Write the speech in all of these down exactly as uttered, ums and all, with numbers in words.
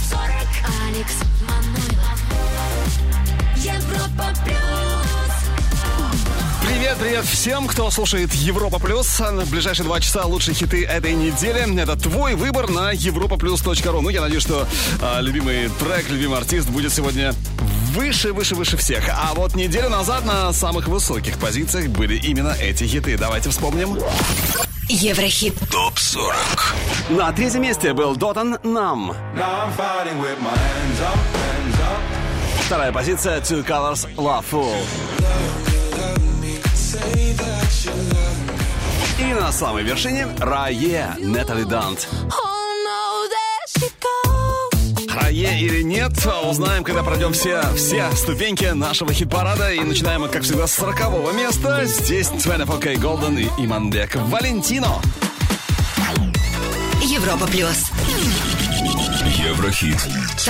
топ сорок. Алекс Манойлов. Европа плюс. Привет, привет всем, кто слушает Европа Плюс. На ближайшие два часа лучшие хиты этой недели. Это твой выбор на европа плюс точка ру. Ну, я надеюсь, что э, любимый трек, любимый артист будет сегодня выше, выше, выше всех. А вот неделю назад на самых высоких позициях были именно эти хиты. Давайте вспомним. Еврохит. топ сорок. На третьем месте был Дотан «Numb». Вторая позиция «Two Colors Love Fool». И на самой вершине «Рае» Натали Дант. Рае или нет, узнаем, когда пройдем все, все ступеньки нашего хит-парада. И начинаем, как всегда, с сорокового места. Здесь двадцать четыре кей Golden и Иманбек Валентино. Европа плюс. Еврохит. топ сорок.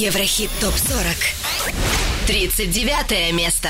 Еврохит топ сорок. тридцать девятое место.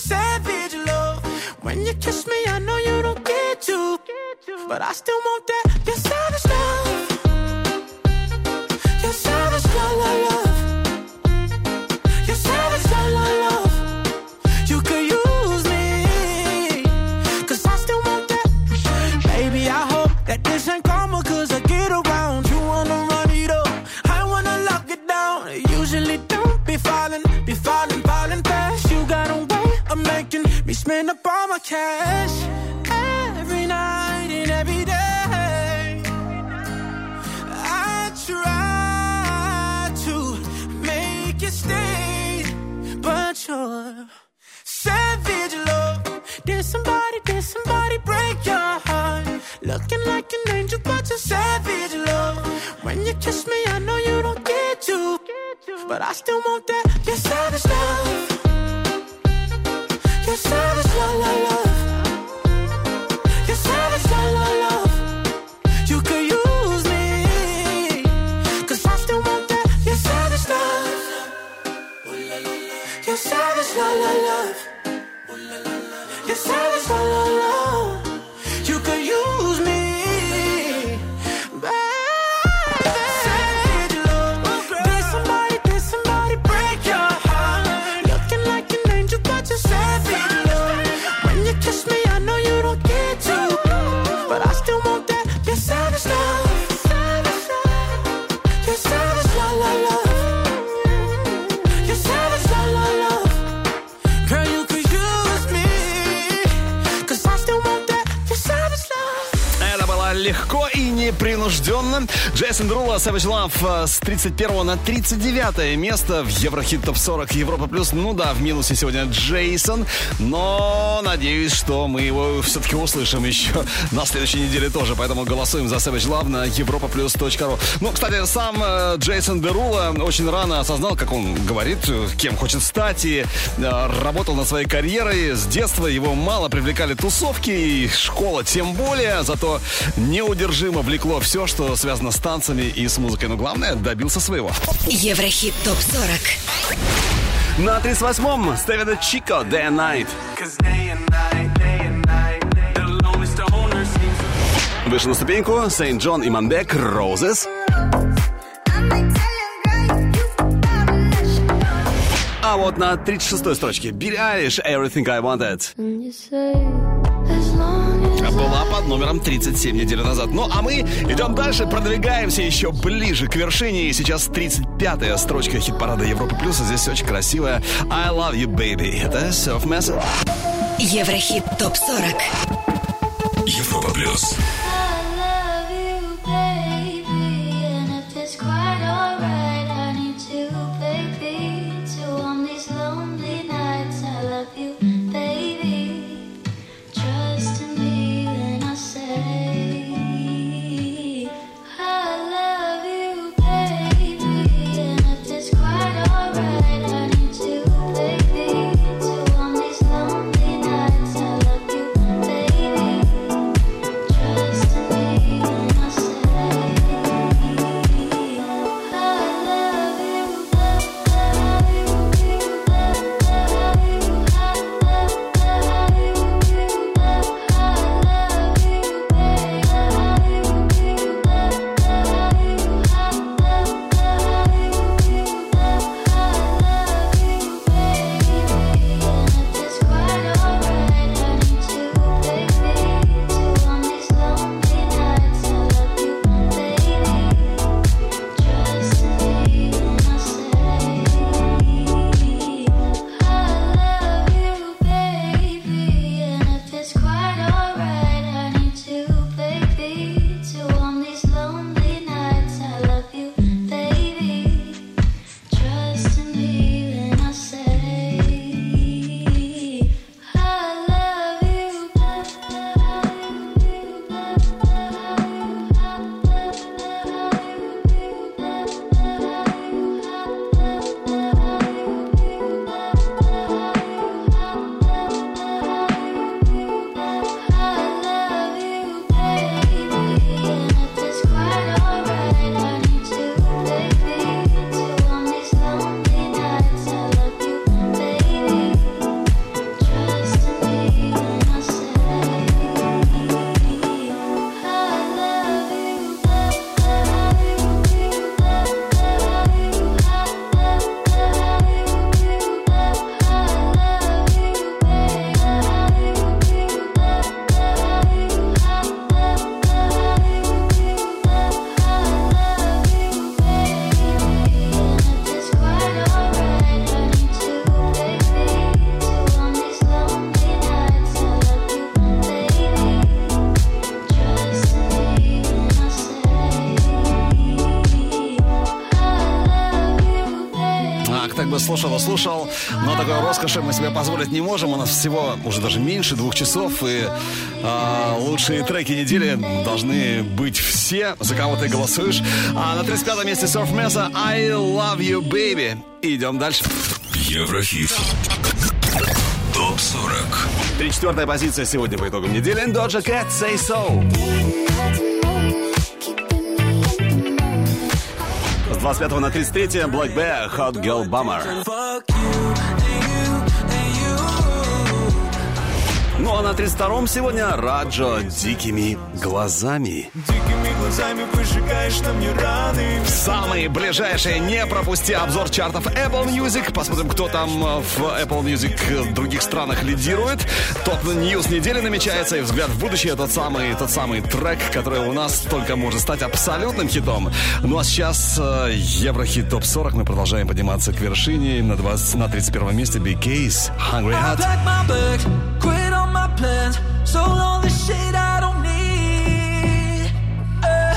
Savage love. When you kiss me, I know you don't get to. but I still want that. Your savage love, your savage love, love, love, your savage love, love, love. You could use me, 'cause I still want that. Baby, I hope that this ain't karma, 'cause I get around. You wanna run it up, I wanna lock it down. I usually don't be falling, be falling, falling fast. You got a way of making me spend up all my cash. Every night and every day I try to make you stay, but you're savage love. Did somebody, did somebody break your heart? Looking like an angel, but you're savage love. When you kiss me, I know you don't get to, but I still want that. You're savage love, you're savage love, love, love. Savage love, love, love. You could use me, 'cause I still want that. Your savage love, your savage love, love, love. Your savage love, love, love. You could use me, baby. Savage love. Did somebody, did somebody break your heart? Looking like an angel, but you're savage love. When you kiss me, I know you don't get to, but I still want that. Your savage love, your savage love, love, love. Your savage love, love, love. Girl, you could use me, 'cause I still want that. Your savage love. Это было легко и непринужденно. Джейсон Дерула, Savage Love, с тридцать первого на тридцать девятое место в Еврохит топ сорок Европа плюс. Ну да, в минусе сегодня Джейсон, но надеюсь, что мы его все-таки услышим еще на следующей неделе тоже. Поэтому голосуем за Savage Love на европа плюс точка ру. Ну, кстати, сам Джейсон Дерула очень рано осознал, как он говорит, кем хочет стать, и работал над своей карьерой. С детства его мало привлекали тусовки, и школа тем более, зато неудержимо влип Влекло все, что связано с танцами и с музыкой. Но главное, добился своего. Еврохит топ сорок. На тридцать восьмом Стевена Чико «Day and Night». Выше на ступеньку Saint John и Манбек «Roses». А вот на тридцать шестой строчке Билли Айлиш «Everything I Wanted». Была под номером тридцать семь неделю назад. Ну, а мы идем дальше, продвигаемся еще ближе к вершине. И сейчас тридцать пятая строчка хит-парада Европы Плюс. Здесь очень красивая «I love you, baby». Это Surf Message. Еврохит топ сорок. Европа Плюс. Just слушал и слушал, но такой роскоши мы себе позволить не можем. У нас всего уже даже меньше двух часов, и а, лучшие треки недели должны быть все, за кого ты голосуешь. А на тридцать пятом месте Surf Mesa I Love You Baby. Идем дальше. Еврохит. Топ сорок. тридцать четвёртая позиция сегодня по итогам недели. Doja Cat, Say So. С двадцать пятого на тридцать третье Black Bear, Hot Girl Bummer. Ну а на тридцать втором сегодня Раджо, дикими глазами. Дикими глазами выжигаешь на мне раны. В самые ближайшие не пропусти обзор чартов Apple Music. Посмотрим, кто там в Apple Music в других странах лидирует. Топ-ньюс недели намечается, и взгляд в будущее — тот самый, тот самый трек, который у нас только может стать абсолютным хитом. Ну а сейчас Еврохит топ сорок. Мы продолжаем подниматься к вершине. На, двадцать, на тридцать первом месте Big Case, Hungry Heart. Plans, so all the shit I don't need. Uh,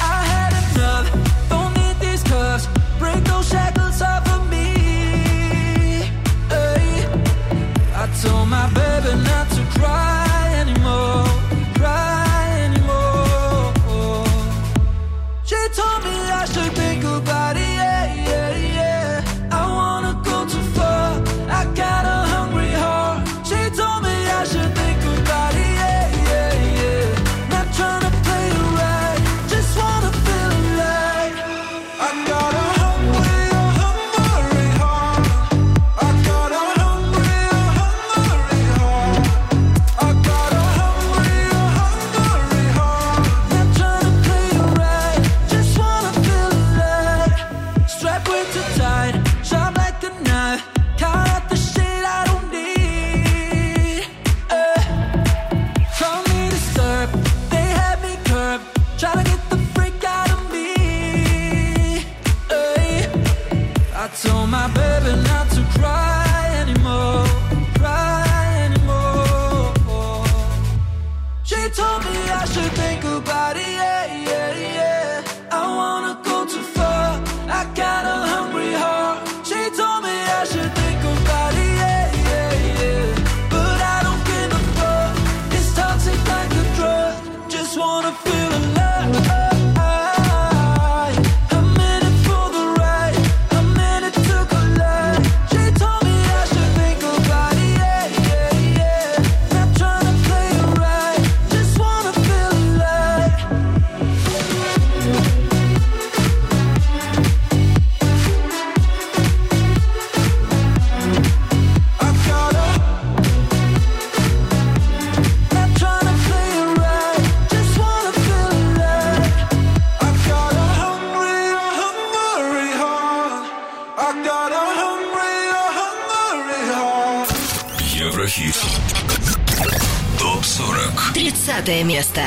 I had enough. Don't need these cuffs. Break those shackles off of me. Hey, I told my baby not to cry anymore, cry anymore. She told me I should think about it. Yeah, yeah, yeah. I wanna go too far. I got a hungry heart. She told me I should think about it, yeah, yeah, yeah. Not trying to play it right, just wanna feel alive. I got a hungry, a hungry heart. I got a hungry, a hungry heart. I got a hungry, a hungry heart. Not trying to play it right, just wanna feel alive. Strapped way too tight, sharp like a knife. Caught out the shit I don't need. Told my baby not to cry anymore, cry anymore. She told me I should think about it, yeah, yeah, yeah. I wanna go too far, I got a hungry heart. She told me I should think about it, yeah, yeah, yeah. But I don't give a fuck, it's toxic like a drug. Just wanna feel alive. Тридцатое место.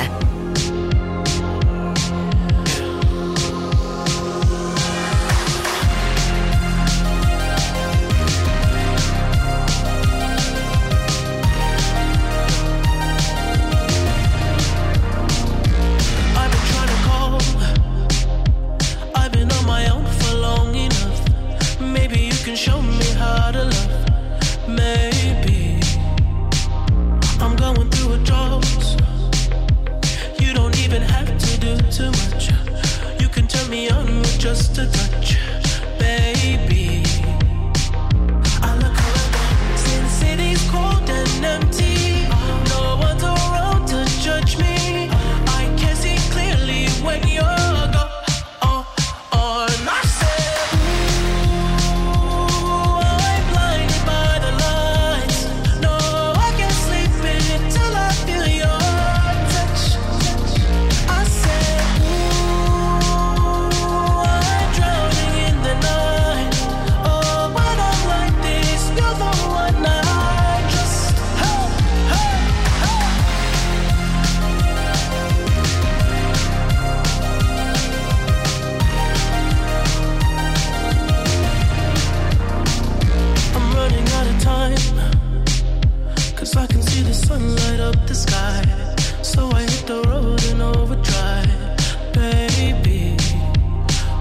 Baby,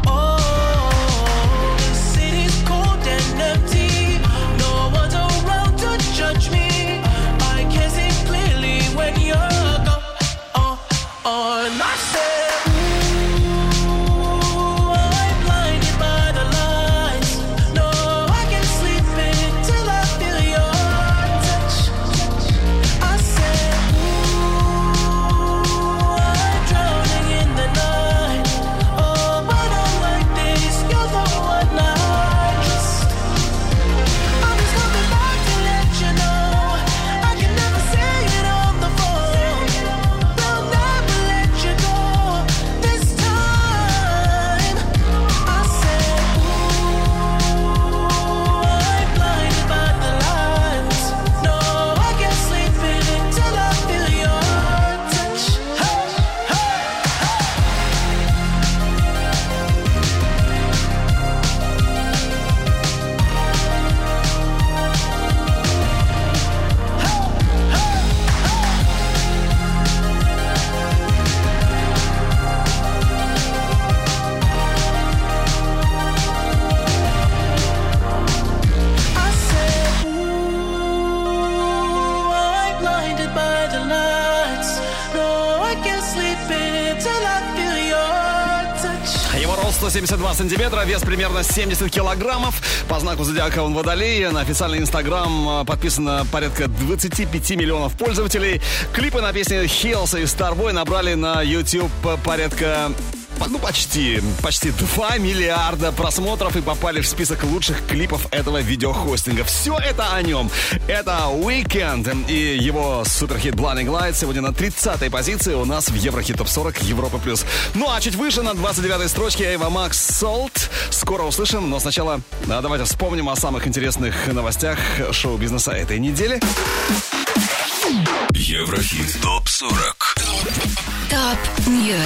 oh, the city's cold. Его рост сто семьдесят два сантиметра, вес примерно семьдесят килограммов. По знаку зодиака он водолей. На официальный инстаграм подписано порядка двадцать пять миллионов пользователей. Клипы на песни Хиллса и Starboy набрали на YouTube порядка... Ну, почти. Почти два миллиарда просмотров и попали в список лучших клипов этого видеохостинга. Все это о нем. Это Weekend и его суперхит Blinding Lights сегодня на тридцатой позиции у нас в Еврохит топ сорок Европа+. плюс. Ну, а чуть выше, на двадцать девятой строчке, Ava Max Salt. Скоро услышим, но сначала а, давайте вспомним о самых интересных новостях шоу-бизнеса этой недели. Еврохит топ сорок. Топ Ньюс.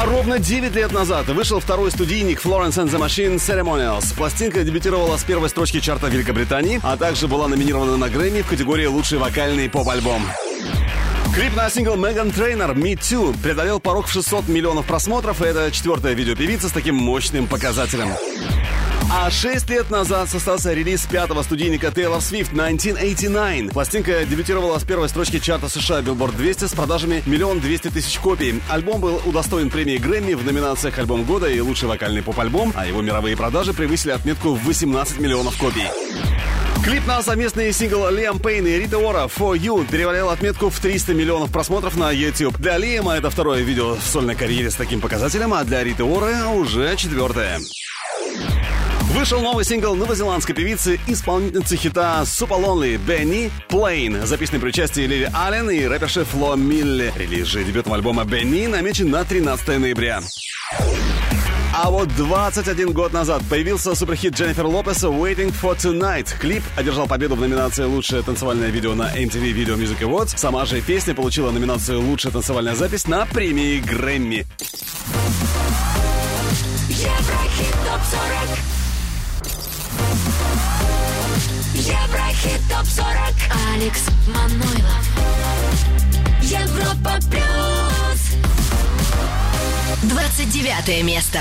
Ровно девять лет назад вышел второй студийник Florence and the Machine Ceremonials. Пластинка дебютировала с первой строчки чарта Великобритании, а также была номинирована на Грэмми в категории «Лучший вокальный поп-альбом». Клип на сингл Меган Трейнор «Me Too» преодолел порог в шестьсот миллионов просмотров, и это четвертая видеопевица с таким мощным показателем. А шесть лет назад состоялся релиз пятого студийника Тейлор Свифт тысяча девятьсот восемьдесят девять. Пластинка дебютировала с первой строчки чарта США Billboard двести с продажами миллион двести тысяч копий. Альбом был удостоен премии Грэмми в номинациях «Альбом года» и «Лучший вокальный поп-альбом», а его мировые продажи превысили отметку в восемнадцать миллионов копий. Клип на совместный сингл Лиам Пейн и Рита Ора «For You» перевалил отметку в триста миллионов просмотров на YouTube. Для Лиама это второе видео в сольной карьере с таким показателем, а для Риты Оры уже четвертое. Вышел новый сингл новозеландской певицы, исполнительницы хита Super Lonely Benny Plain, записанный при участии Лили Аллен и рэперши Фло Милли. Релиз же дебютного альбома Benny намечен на тринадцатое ноября. А вот двадцать один год назад появился суперхит Дженнифер Лопеса «Waiting for Tonight». Клип одержал победу в номинации «Лучшее танцевальное видео» на эм ти ви Video Music Awards. Сама же песня получила номинацию «Лучшая танцевальная запись» на премии Грэмми. Еврохит топ сорок. Еврохит топ сорок. Алекс Манойлов. Европа плюс. двадцать девятое место.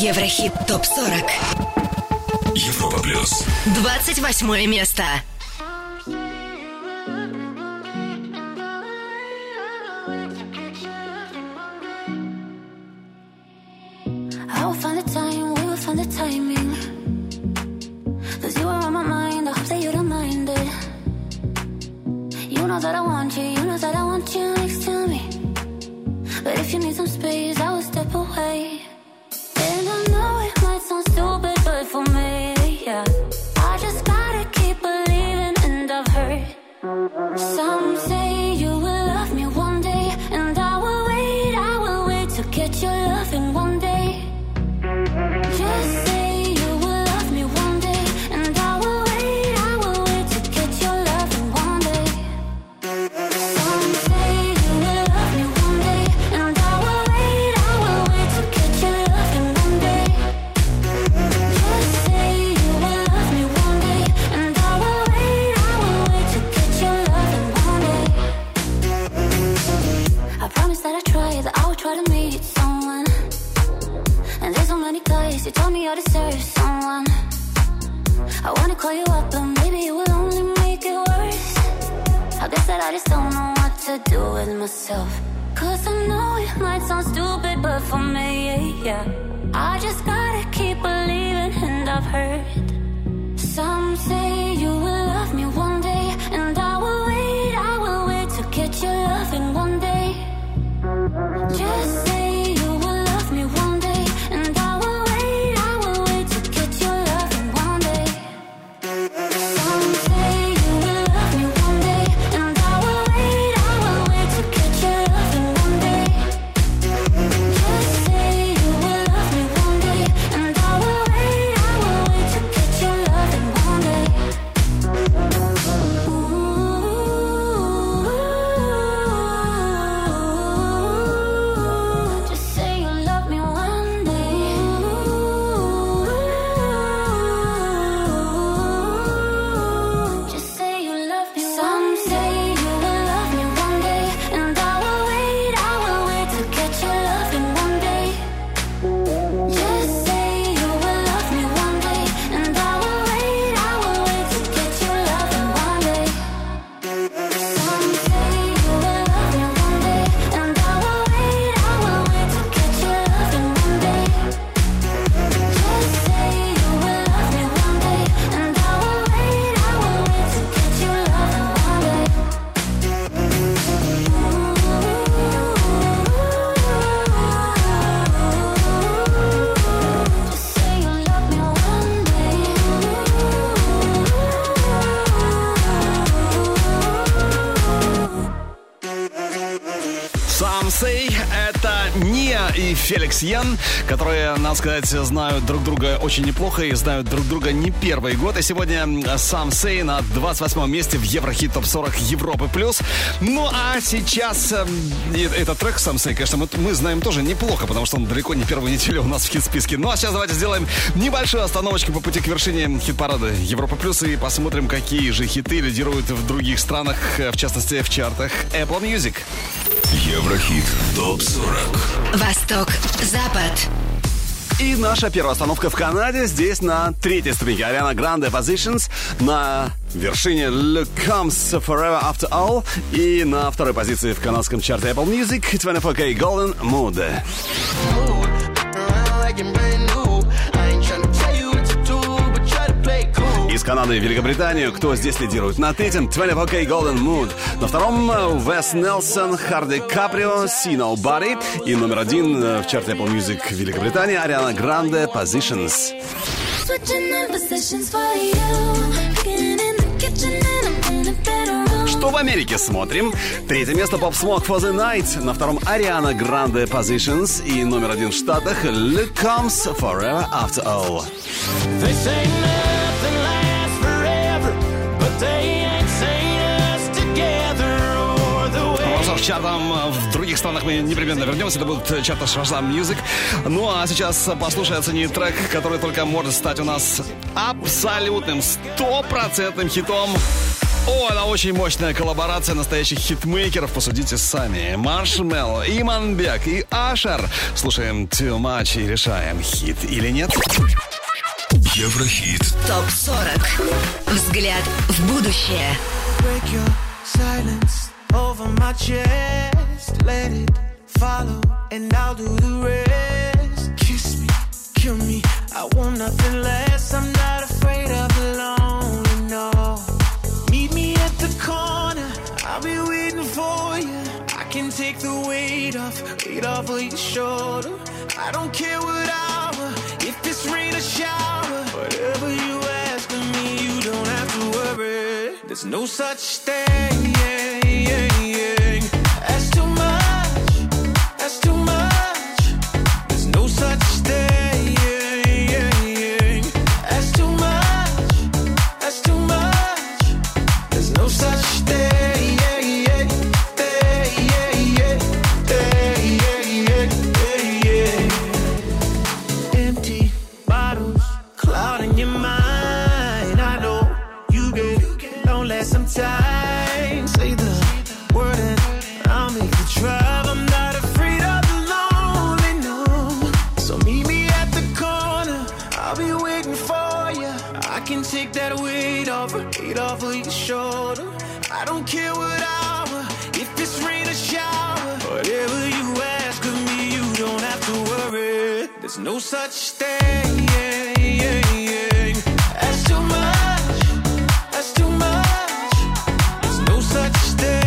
Еврохит топ сорок. Европа плюс. двадцать восьмое место. Феликс Ян, которые, надо сказать, знают друг друга очень неплохо и знают друг друга не первый год. И сегодня Сам Сэй на двадцать восьмом месте в Еврохит топ сорок Европы плюс. Ну а сейчас этот трек Сам Сэй, конечно, мы, мы знаем тоже неплохо, потому что он далеко не первую неделю у нас в хит-списке. Ну а сейчас давайте сделаем небольшую остановочку по пути к вершине хит-парада Европы плюс и посмотрим, какие же хиты лидируют в других странах, в частности в чартах Apple Music. Еврохит топ сорок. Восток, Запад. И наша первая остановка в Канаде. Здесь на третьей ступеньке Ariana Grande Positions. На вершине Look Comes Forever After All. И на второй позиции в канадском чарте Apple Music двадцать четыре кей Golden Mood. Из Канады и Великобританию. Кто здесь лидирует? На третьем двадцать четыре кей Golden Mood. На втором Вес Нелсон, Харди Каприо, See Nobody. И номер один в чарте Apple Music Великобритании Ariana Grande Positions. Что в Америке смотрим? Третье место Pop Smoke for the Night. На втором Ariana Grande Positions. И номер один в Штатах Look Comes Forever After All. В чартам в других странах мы непременно вернемся. Это будет чарта Shazam Music. Ну а сейчас послушай, оцени трек, который только может стать у нас абсолютным, стопроцентным хитом О, это очень мощная коллаборация настоящих хитмейкеров, посудите сами. Маршмелло, Иманбек и Ашер. Слушаем Too Much и решаем, хит или нет. Еврохит. топ сорок. Взгляд в будущее. Break your silence over my chest. Let it follow and I'll do the rest. Kiss me, kill me, I want nothing less. I'm not afraid of the lonely, no. Meet me at the corner, I'll be waiting for you. I can take the weight off, weight off of your shoulder. I don't care what hour, if it's rain or shower. Whatever you ask of me, you don't have to worry. There's no such thing, yeah, yeah, yeah. That's too much, that's too much. There's no such thing. I don't care what hour, if it's rain or shower. Whatever you ask of me, you don't have to worry. There's no such thing. That's too much. That's too much. There's no such thing.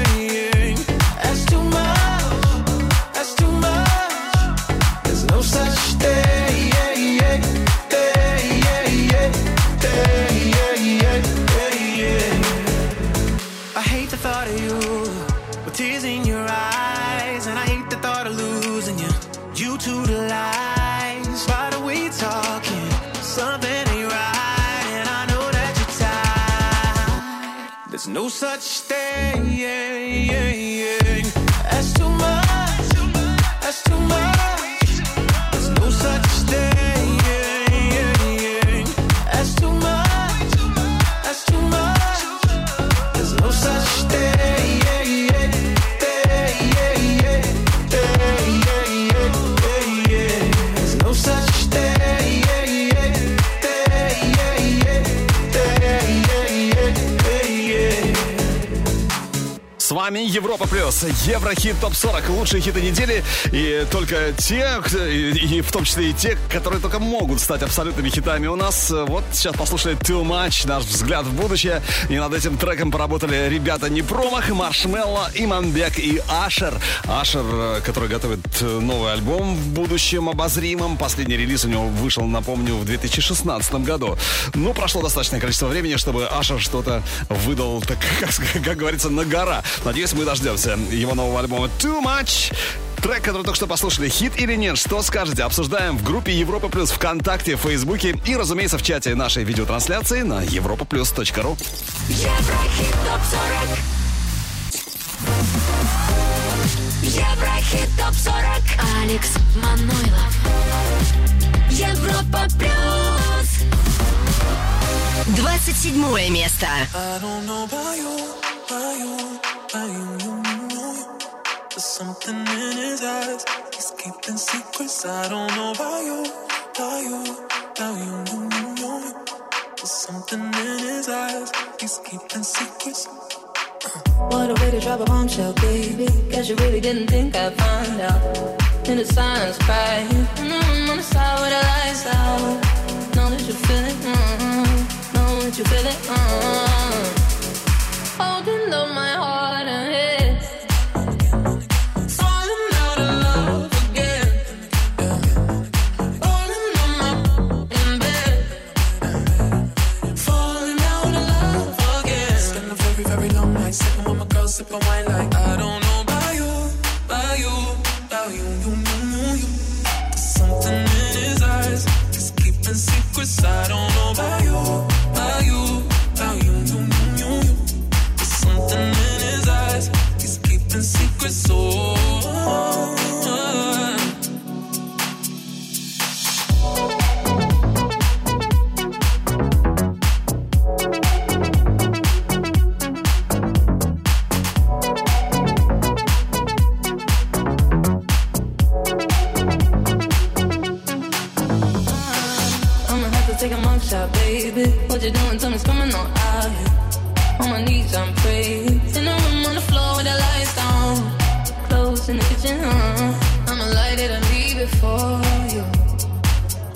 That's too much. That's too much. There's no such thing. No such thing, yeah, yeah, yeah. That's too much, that's too much. There's no such thing, yeah, yeah, yeah. That's too much, that's too much. There's no such thing, yeah, yeah, yeah, yeah, yeah, yeah. There's no such thing, yeah, yeah, yeah, yeah. С вами Европа Плюс, Еврохит топ сорок, лучшие хиты недели, и только те, и, и в том числе и те, которые только могут стать абсолютными хитами у нас. Вот сейчас послушали Too Much, наш взгляд в будущее, и над этим треком поработали ребята не промах, Маршмелло, Иманбек и Ашер. Ашер, который готовит новый альбом в будущем обозримом, последний релиз у него вышел, напомню, в две тысячи шестнадцатом году. Ну, прошло достаточное количество времени, чтобы Ашер что-то выдал, так, как, как говорится, на гора. Надеюсь, мы дождемся его нового альбома Too Much. Трек, который только что послушали, хит или нет, что скажете? Обсуждаем в группе Европа Плюс ВКонтакте, в Фейсбуке и, разумеется, в чате нашей видеотрансляции на европа плюс точка ру. Еврохит топ сорок. Еврохит топ сорок. Алекс Манойлов. Европа Плюс. двадцать седьмое место. I don't know. There's something in his eyes. He's keeping secrets. I don't know about you, about you, about you, you. There's something in his eyes. He's keeping secrets. What a way to drop a bombshell, baby. Guess you really didn't think I'd find out. In the silence, right? Mm-hmm, on the side where the lights out. Know that you feel it. Mm-hmm. Know that you feel it. Mm-hmm. Holding on my heart and head. baby. What you doing? Tell me it's coming on out here. On my knees, I'm praying. In the room on the floor with the lights down. Clothes in the kitchen, huh? I'ma light it and leave it for you.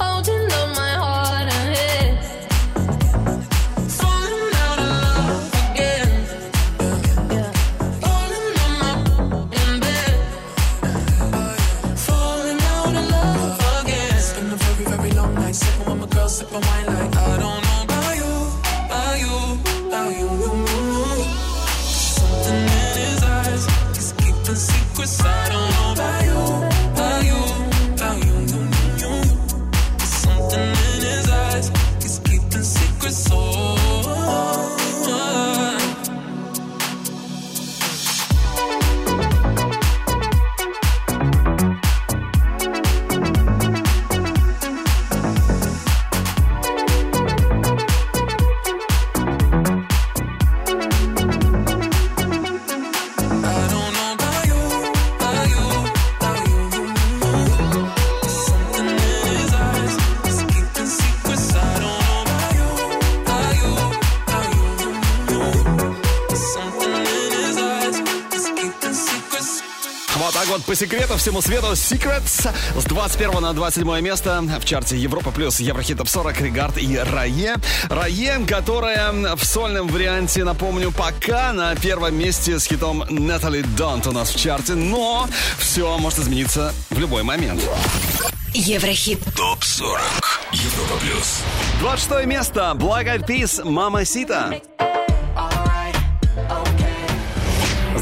Holding up my heart and head. Sip of wine like I don't know about you, about you, about you, you. Something in his eyes is keeping secrets. I don't know about you, about you, about you, you. Something in his eyes is keeping secrets. Oh. По секрету всему свету Secrets с двадцать первого на двадцать седьмое место в чарте Европа плюс Еврохит топ сорок Регард и Рае. Рае, которая в сольном варианте, напомню, пока на первом месте с хитом Натали Донт у нас в чарте, но все может измениться в любой момент. Еврохит топ сорок Европа плюс. двадцать шестое место. Black Eyed Peas, Mamacita.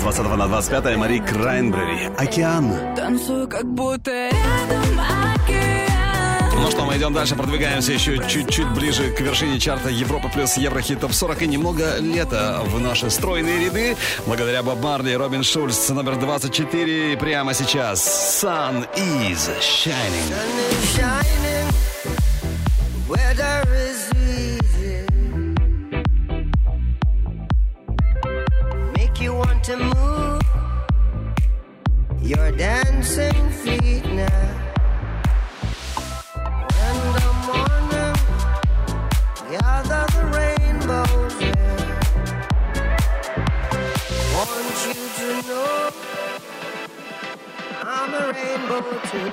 двадцатого на двадцать пятое Мари Краймбрери. «Океан». Танцую, как будто рядом океан. Ну что, мы идем дальше, продвигаемся еще чуть-чуть ближе к вершине чарта Европа плюс Еврохит топ сорок и немного лета в наши стройные ряды. Благодаря Боб Марли и Робин Шульц, номер двадцать четыре. И прямо сейчас «Sun is shining». Sun is shining. To move your dancing feet now, when the morning gather the rainbows in. Want you to know I'm a rainbow too.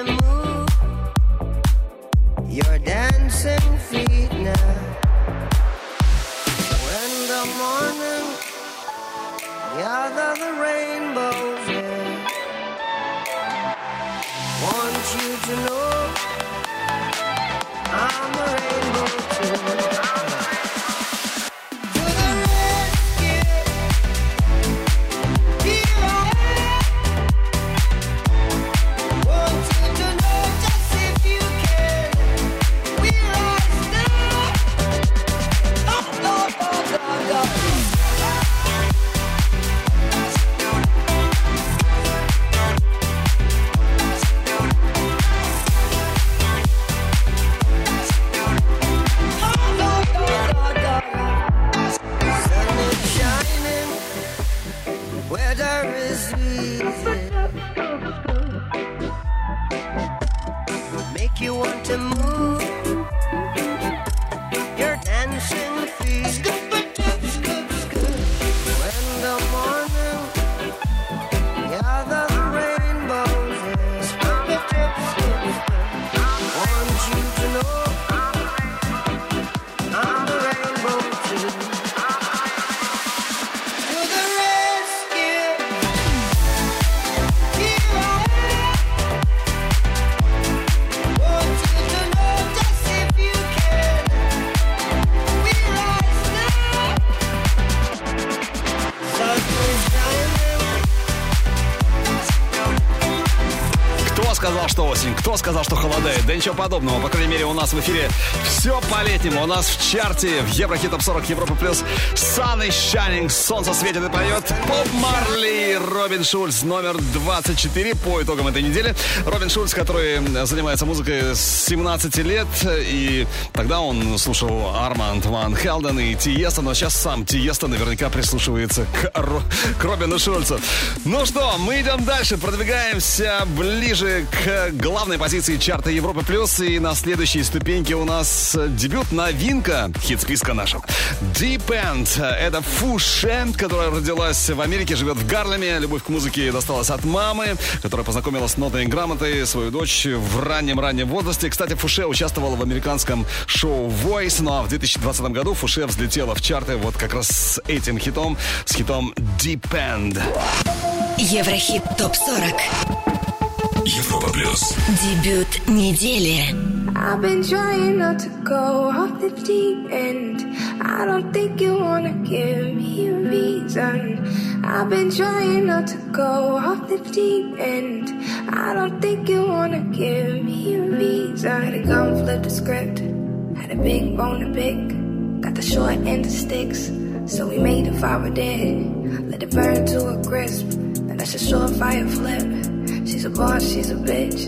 We сказал, что осень, кто сказал, что холодает? Да ничего подобного, по крайней мере, у нас в эфире все по-летнему. У нас в чарте в Еврохит топ сорок Европа плюс Sun is Shining, солнце светит и поет. Боб Марли, Робин Шульц, номер двадцать четыре по итогам этой недели. Робин Шульц, который занимается музыкой с семнадцати лет, и тогда он слушал Арманд Ван Хелден и Тиеста, но сейчас сам Тиеста наверняка прислушивается к, Ро... к Робину Шульцу. Ну что, мы идем дальше, продвигаемся ближе к главной позиции чарта Европы плюс, и на следующей ступеньке у нас дебют, новинка хит-списка нашего. Deep End. Это Фу Шен, которая родилась в Америке, живет в Гарлеме. Любовь к музыке досталась от мамы, которая познакомила с нотной грамотой свою дочь в раннем-раннем возрасте. Кстати, Фуше участвовала в американском шоу Voice, но в две тысячи двадцатом году Фуше взлетела в чарты вот как раз с этим хитом, с хитом Deep End. Еврохит топ сорок. Европа плюс. Дебют недели. I've been trying not to go off the deep end. I don't think you wanna give me a reason. I've been trying not to go off the deep end. I don't think you wanna give me a reason. I had a gun, flipped the script. Had a big bone to pick. Got the short end of sticks. So we made a fire dead. Let it burn to a crisp. And that's a short fire flip. She's a boss, she's a bitch.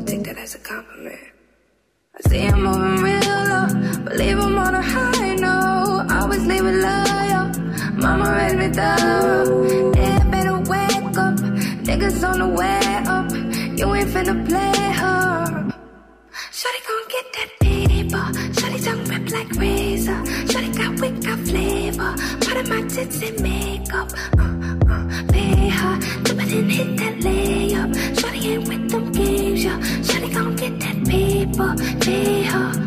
I take that as a compliment. I say I'm moving real low, but leave 'em on a high note. Always leave it loyal, mama raised me thorough. Yeah, better wake up, niggas on the way up. You ain't finna play her. Shawty gon' get that paper. Shawty tongue ripped like razor. Shawty got wick, got flavor. Part of my tits and makeup. Uh, uh, pay her, dip it and hit that layup. Shawty ain't with them games, yeah. Shawty gon' get that paper, pay her.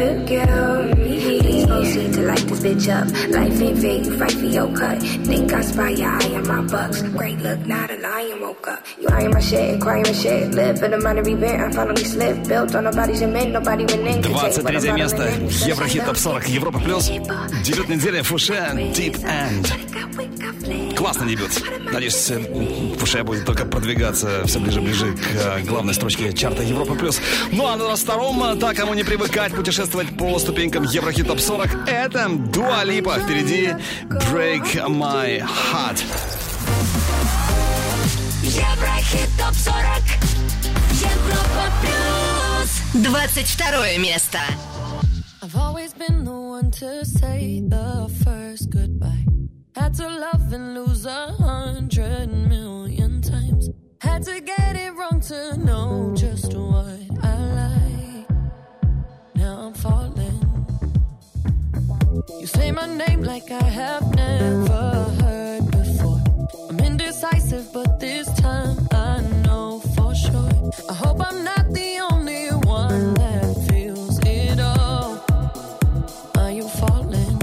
give me. Please proceed to light this bitch up. Life ain't fair, you fight for your cut. Think I spy your eye on my bucks. Great look, not a lion woke up. You eyeing my shit, crying my shit. Live for the minor event, I finally slipped. Built on nobody's man, nobody winning. двадцать третье место, Еврохит топ сорок, Европа плюс. Дебют недели, Фуше, Deep End. Классный дебют. Надеюсь, Фуше будет только продвигаться все ближе-ближе к главной строчке чарта Европа плюс. Ну а на втором, так кому не привыкать путешествовать по ступенькам Еврохит топ сорок, это Дуа Липа. Впереди Break My Heart. Еврохит топ сорок. Европа плюс. двадцать второе место. I've always been the one to say the first goodbye. Had to love and lose a hundred million times. Had to get it wrong to know just what I like. Now I'm falling. You say my name like I have never heard before. I'm indecisive, but this time I know for sure. I hope I'm not the only one that feels it all. Are you falling?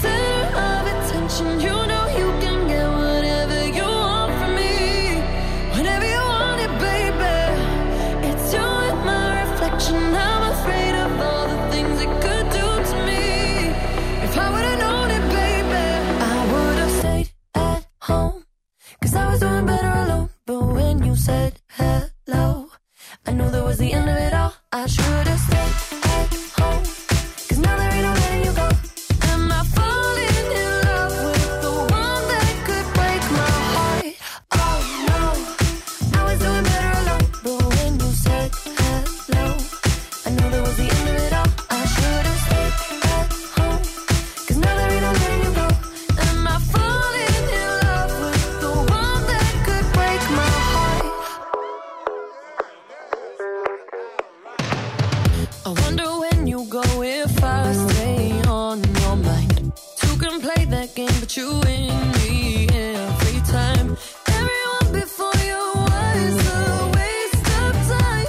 Center of attention, you know you can get whatever you want from me. Whenever you want it, baby. It's you and my reflection. I'm afraid of all the things it could do to me. If I would've known it, baby, I would've stayed at home. Cause I was doing better alone. But when you said hello, I knew that was the end of it all. I should've stayed at home. Cause now there ain't no letting you go. Am I falling in love with the one that could break my heart? Oh no, I was doing better alone. But when you said hello, I knew that was the end of it all. I should've stayed at home. Cause now there ain't no letting you go. Am I falling in love with the one that could break my heart? I wonder when you go if I stay on your mind. Two can play that game, but you win me every time. Everyone before you was a waste of time.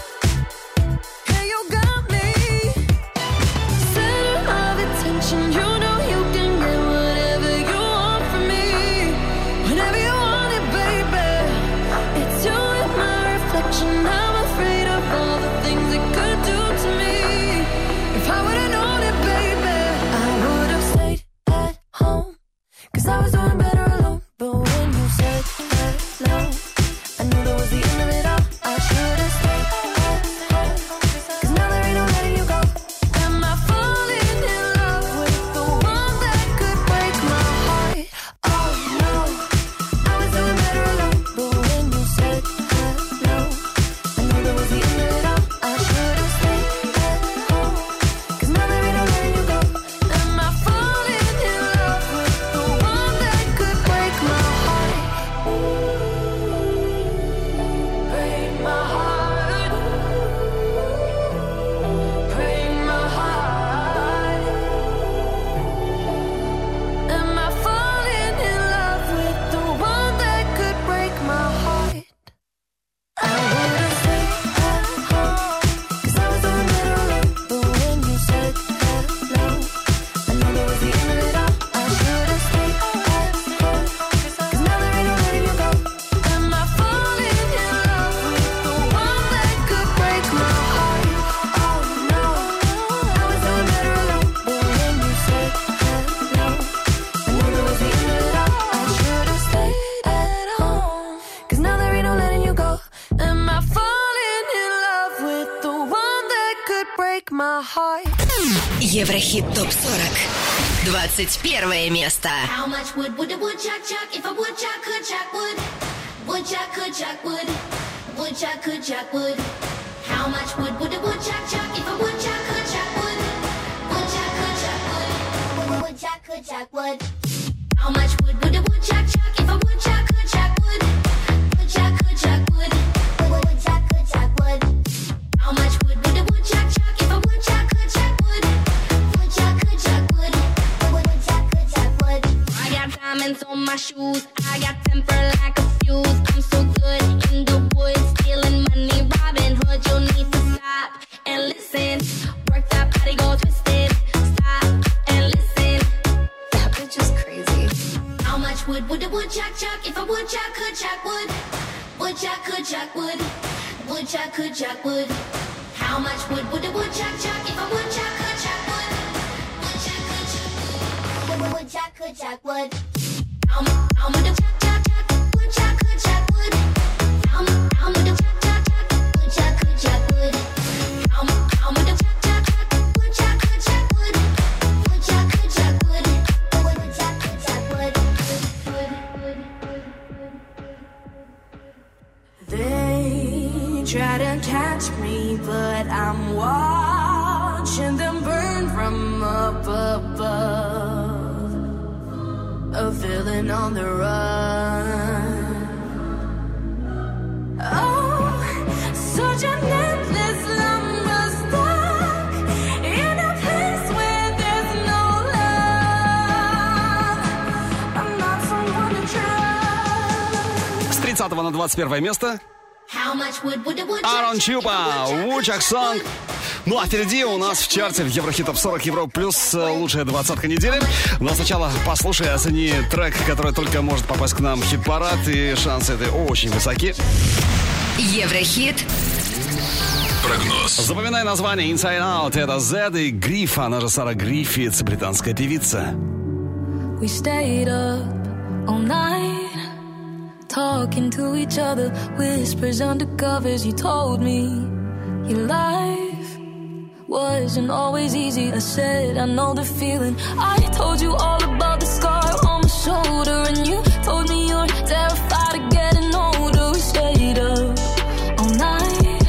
Еврохит топ сорок. двадцать первое место. How much wood would a woodchuck chuck if a woodchuck could chuck wood? Woodchuck could chuck wood. Woodchuck could chuck wood. How much wood would a woodchuck chuck if a woodchuck could chuck wood? Woodchuck could chuck wood. Woodchuck could chuck wood. How much wood would a woodchuck chuck if a woodchuck could chuck wood? Woodchuck could chuck wood. Woodchuck could chuck wood. How much wood would a woodchuck chuck if a woodchuck could chuck wood? Woodchuck could chuck wood. Woodchuck could chuck wood. I got diamonds on my shoes. I got temper like a fuse. I'm so good in the woods, stealing money, Robin Hood. You'll need to stop and listen. Work that body, go twisted. Stop and listen. That bitch is crazy. How much wood would a woodchuck chuck if a woodchuck could chuck wood? Woodchuck could chuck wood. Woodchuck could chuck wood. How much wood would a woodchuck chuck if a woodchuck could chuck wood? Woodchuck could chuck wood. Woodchuck could chuck wood. How much would a chuck chuck chuck? Woodchuck could chuck wood. How much would a chuck chuck chuck? Woodchuck could chuck wood. How much would a chuck chuck chuck? Woodchuck could chuck wood. Woodchuck could chuck wood. Woodchuck could chuck wood. They try to catch me, but I'm watching them burn from up above. A villain on the run. Oh, such an endless lumber stuck in a place where there's no love. I'm not someone to trust. С тридцатого на двадцать первое место. Арон Чупа, Woodchuck Song. Ну а впереди у нас в чарте в Еврохит топ сорок Европа плюс лучшая двадцатка недели. Но сначала послушай и оцени трек, который только может попасть к нам в хит-парад. И шансы этой очень высоки. Еврохит. Прогноз. Запоминай название Inside Out. Это Зед и Гриф. Она же Сара Гриффитс, британская певица. We stayed up all night. Talking to each other, whispers under covers. You told me your life wasn't always easy. I said, I know the feeling. I told you all about the scar on my shoulder, and you told me you're terrified of getting older. We stayed up all night,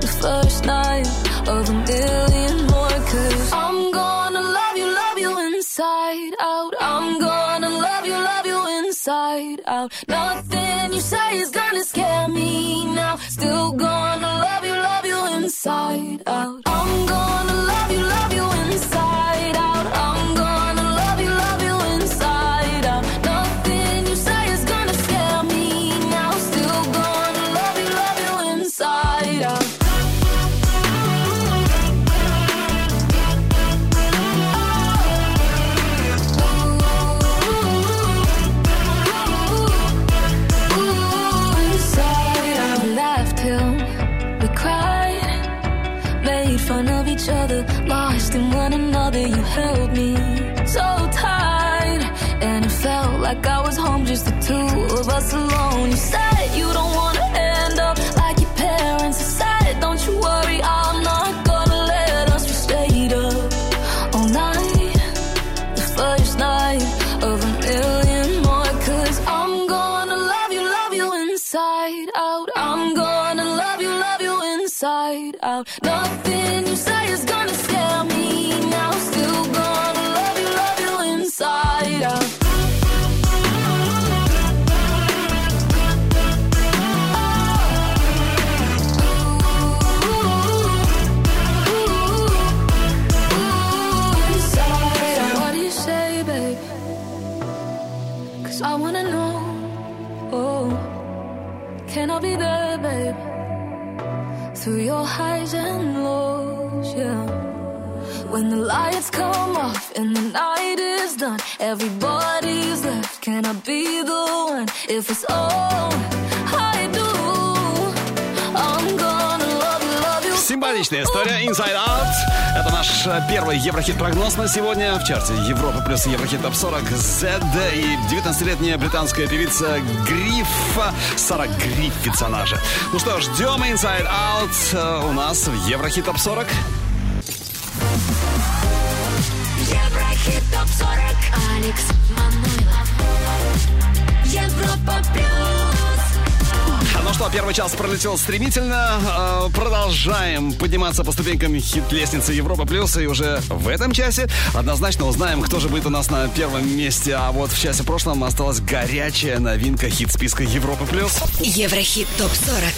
the first night of a million more. 'Cause I'm gonna love you, love you inside out. I'm gonna love you, love you inside out. Nothing you say is gonna scare me now. Still gonna love you, love you inside out. I'm gonna love you, love you inside out. I'm gonna love you, love you inside out. Nothing you say is gonna scare me now. Still gonna love you, love you inside out. Fun of each other, lost in one another. You held me so tight, and it felt like I was home, just the two of us alone. You said you don't want to end up like your parents. I said, don't you worry, I'm not gonna let us. We stayed up all night, the first night of a million more. 'Cause I'm gonna love you, love you inside out. I'm gonna love you, love you inside out. Nothing is gonna scare me now. Still gonna love you, love you inside out. So what do you say, babe? 'Cause I wanna know. Oh, can I be there, babe? Through your highs and lows. Yeah. When the lights come off and the night is done, everybody's left. Can I be the one? If it's all I do, I'm gonna love you, love you. Симпатичная история Inside Out. Это наш первый Еврохит-прогноз на сегодня. В чарте Европа плюс Еврохит топ сорок Зед и девятнадцатилетняя британская певица Гриффа, Сара Гриффитс она же. Ну что, ждем Inside Out у нас в Еврохит топ сорок. Хит топ сорок. Алекс Манойлов. Европа плюс. Ну что, первый час пролетел стремительно. Продолжаем подниматься по ступенькам хит-лестницы Европа плюс. И уже в этом часе однозначно узнаем, кто же будет у нас на первом месте. А вот в часе прошлом осталась горячая новинка хит-списка Европа плюс. Еврохит топ сорок.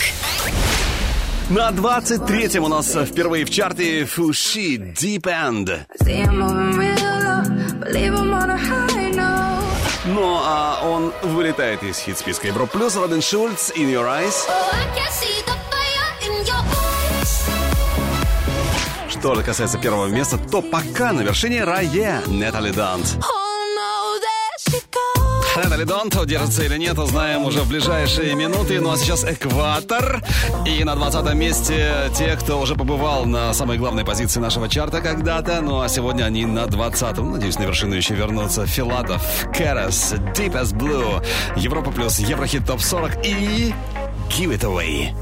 На двадцать третьем у нас впервые в чарте Фуши Deep End. Ну, а он вылетает из хит-списка Европа плюс. Робин Шульц, In Your Eyes. Что же касается первого места, то пока на вершине Рае Натали Дант. Натали Дант удержится или нет, узнаем уже в ближайшие минуты. Ну а сейчас Экватор. И на двадцатом месте те, кто уже побывал на самой главной позиции нашего чарта когда-то. Ну а сегодня они на двадцатом. Надеюсь, на вершину еще вернутся. Филатов, Кэрос, Deep as Blue. Европа плюс, Еврохит топ сорок и Give It Away.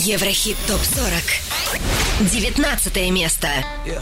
Еврохит топ сорок. девятнадцатое место. Yeah.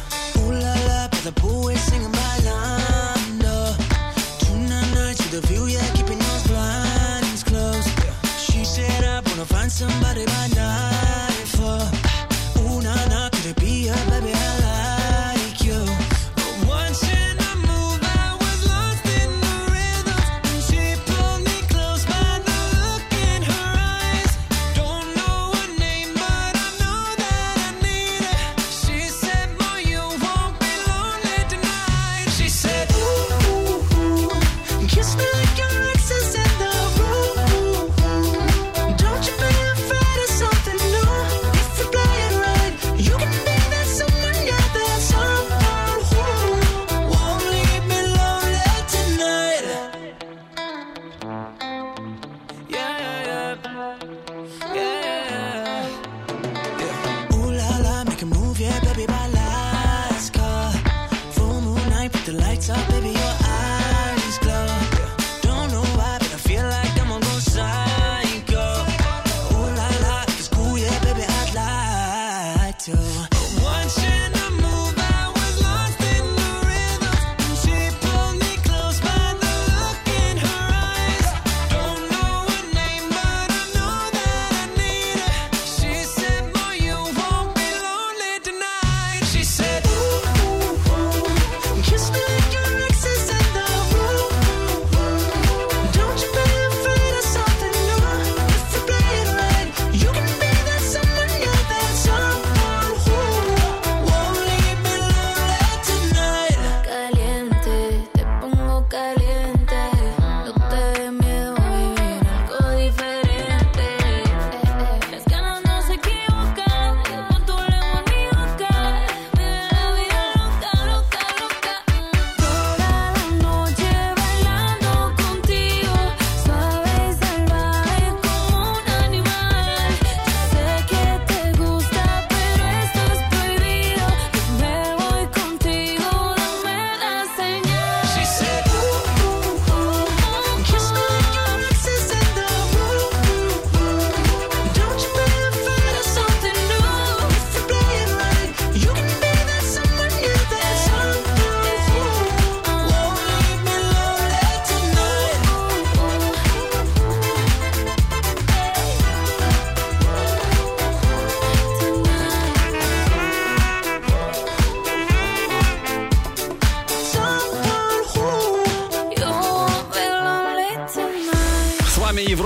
Kiss me like your exes in the room.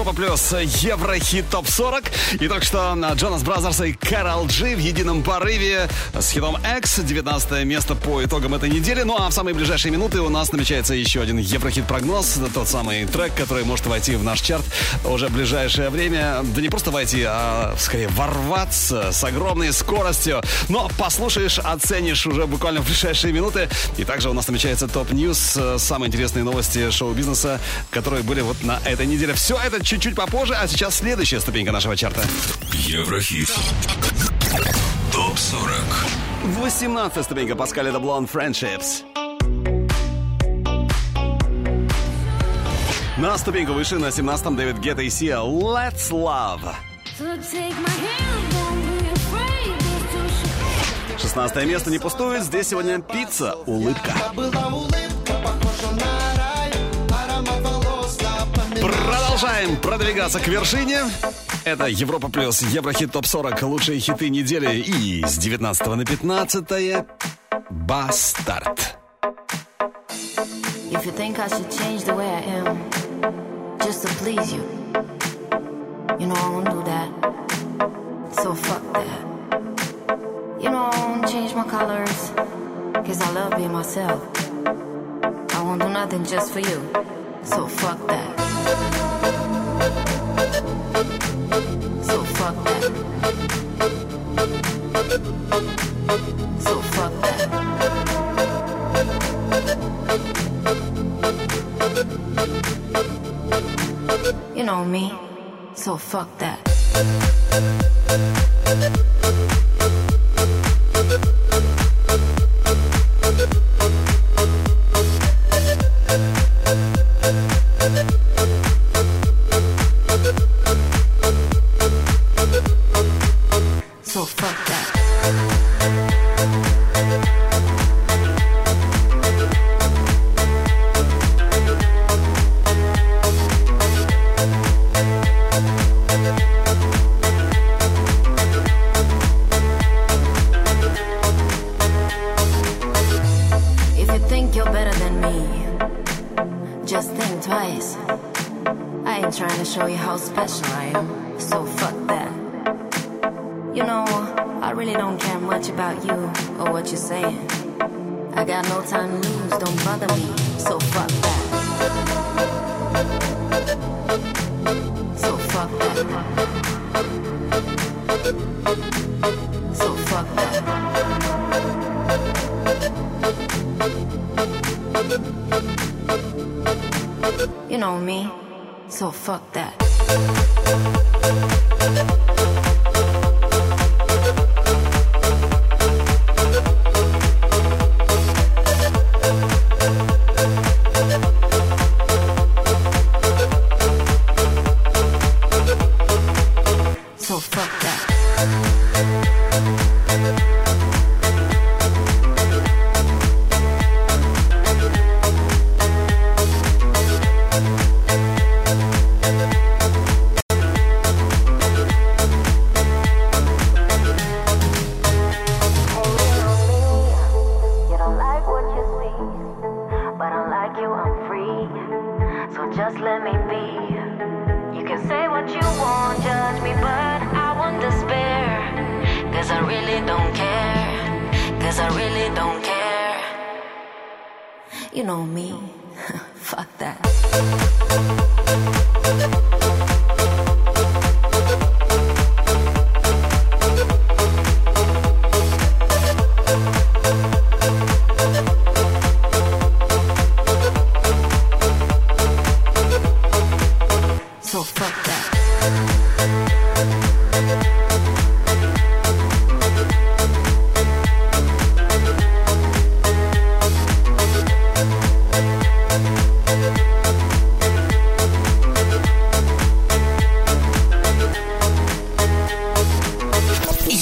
Европа Плюс, Еврохит топ сорок. И только что Джонас Бразерс и Кэрол Джи в едином порыве с хитом X. девятнадцатое место по итогам этой недели. Ну а в самые ближайшие минуты у нас намечается еще один Еврохит-прогноз. Это тот самый трек, который может войти в наш чарт уже в ближайшее время. Да не просто войти, а скорее ворваться с огромной скоростью. Но послушаешь, оценишь уже буквально в ближайшие минуты. И также у нас намечается топ-ньюс, самые интересные новости шоу-бизнеса, которые были вот на этой неделе. Все это чуть-чуть попозже, а сейчас следующая ступенька нашего чарта. Еврохит. топ сорок. восемнадцатая ступенька Паскаля Даблон Friendships. На ступеньку выше, на семнадцатом Дэвид Гетта и Сиа Let's Love. шестнадцатое место не пустует, здесь сегодня пицца «Улыбка». Продолжаем продвигаться к вершине. Это Европа Плюс, Еврохит топ сорок, лучшие хиты недели. И с девятнадцатого на пятнадцатое «Бастард». If you think I should change the way I am, just to please you, you know I won't do that, so fuck that. You know, I won't change my colors, cause I love being myself. I won't do nothing just for you, so fuck that. So fuck that. So fuck that. You know me, so fuck that.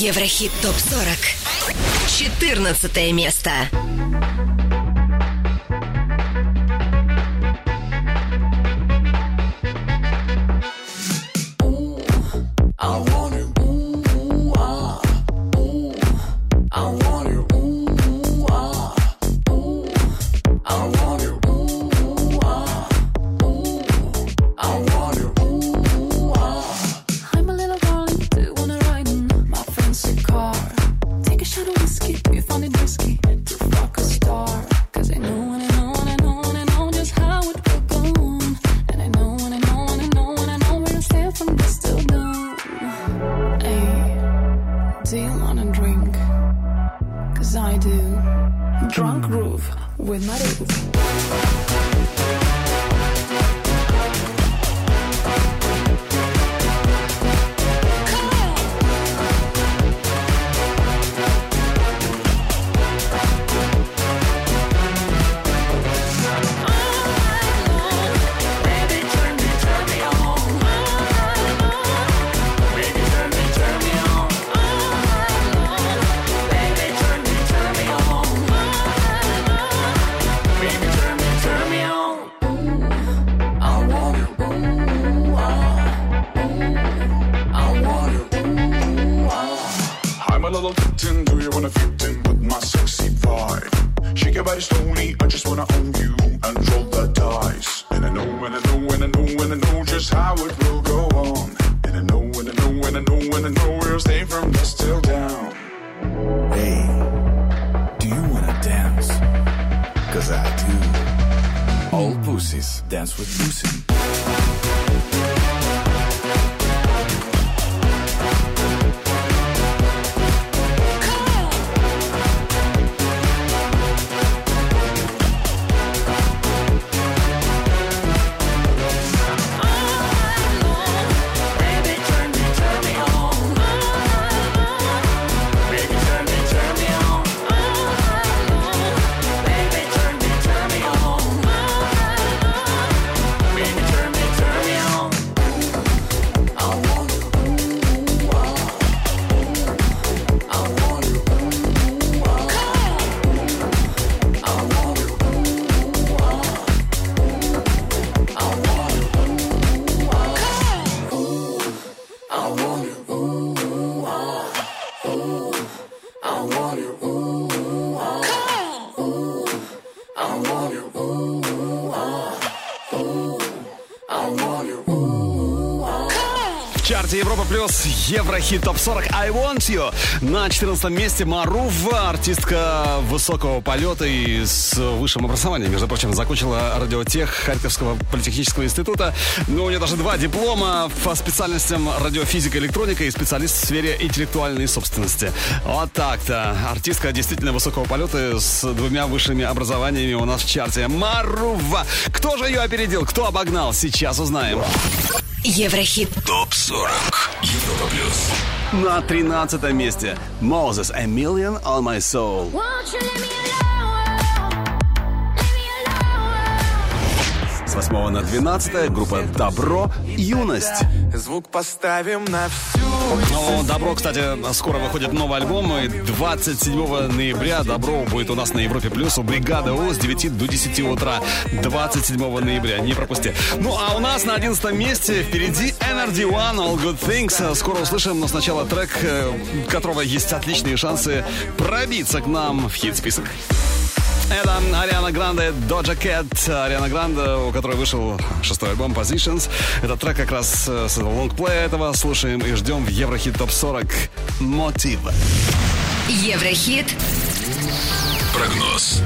Еврохит топ сорок. четырнадцатое место. We're not able. Еврохит топ сорок I Want You. На четырнадцатом месте Марува, артистка высокого полета и с высшим образованием. Между прочим, закончила радиотех Харьковского политехнического института. Но у нее даже два диплома по специальностям радиофизика, электроника и специалист в сфере интеллектуальной собственности. Вот так-то. Артистка действительно высокого полета с двумя высшими образованиями у нас в чарте. Марува. Кто же ее опередил? Кто обогнал? Сейчас узнаем. Еврохит топ сорок. Европа Плюс. На тринадцатом месте Moses, A Million on My Soul. С восьмого на двенадцатое группа Добро, Юность. Звук поставим на всю. Но Добро, кстати, скоро выходит новый альбом, и двадцать седьмого ноября Добро будет у нас на Европе Плюс у Бригады У с девяти до десяти утра. двадцать седьмого ноября, не пропусти. Ну а у нас на одиннадцатом месте впереди Energy One, All Good Things. Скоро услышим, но сначала трек, у которого есть отличные шансы пробиться к нам в хит-список. Это Ариана Гранде, Доджа Кэт. Ариана Гранде, у которой вышел шестой альбом Positions. Этот трек как раз с лонгплея этого. Слушаем и ждем в Еврохит топ сорок. Мотив. Еврохит. Прогноз.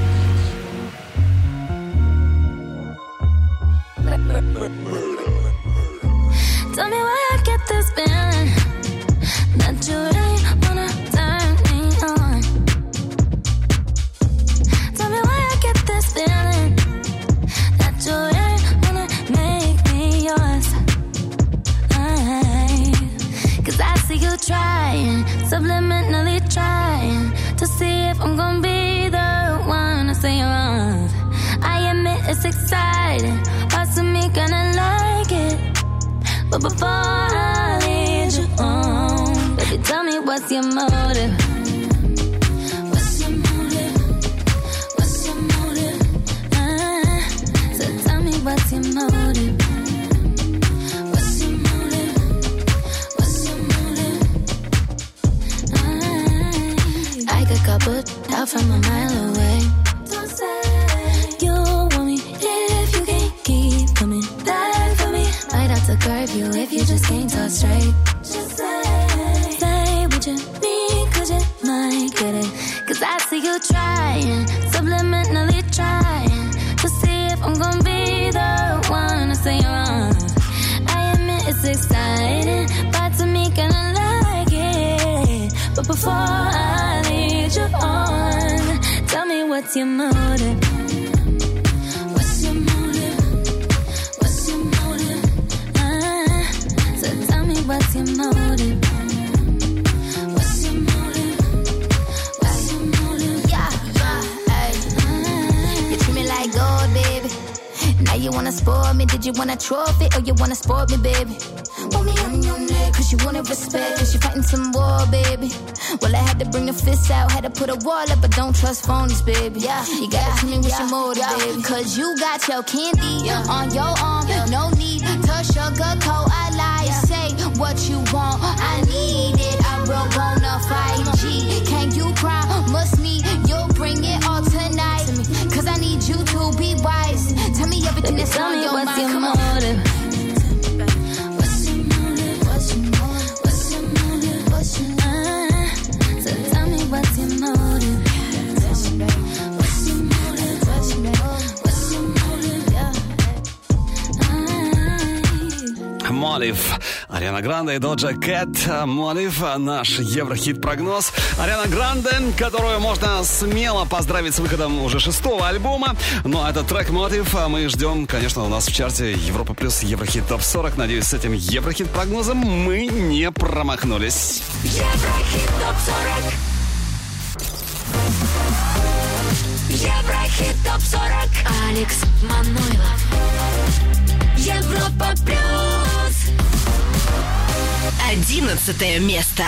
Feeling that you ain't wanna make me yours, I, cause I see you trying, subliminally trying to see if I'm gonna be the one to say you're wrong. I admit it's exciting, parts of me gonna like it, but before I lead you on, baby, tell me what's your motive. What's your motive? What's your motive? What's your motive? I, I could couple out from a mile away. Don't say you want me if you can't keep coming back for me. Might have to curb you if you just can't talk straight. Just say, say what you mean, cause you might get it. Cause I see you trying, subliminally trying to see if I'm gonna be the one to say you're wrong. I admit it's exciting, parts of me kinda like it, but before I lead you on, tell me what's your motive. for me? Did you want a trophy or you want to sport me, baby? Want me on your neck cause you wanted respect, cause you fighting some war, baby. Well, I had to bring the fists out, had to put a wall up, but don't trust phonies, baby. Yeah, you gotta yeah, tell me what's yeah, your motive, yeah, baby. Cause you got your candy yeah. on your arm, yeah. no need to sugarcoat a lie. Yeah. Say what you want, I need it, I roll on a five G. Can you promise me you'll bring it all tonight? Cause I need you to be wise. Tell me everything that's on your mind, come on. Молив, Ариана Гранде и Доджа Кэт. Молив, наш еврохит-прогноз. Ариана Гранде, которую можно смело поздравить с выходом уже шестого альбома. Но этот трек Молив мы ждем, конечно, у нас в чарте Европа плюс Еврохит топ сорок. Надеюсь, с этим еврохит-прогнозом мы не промахнулись. Еврохит топ сорок. Еврохит топ сорок. Алекс Манойлов. Европа плюс. Одиннадцатое место.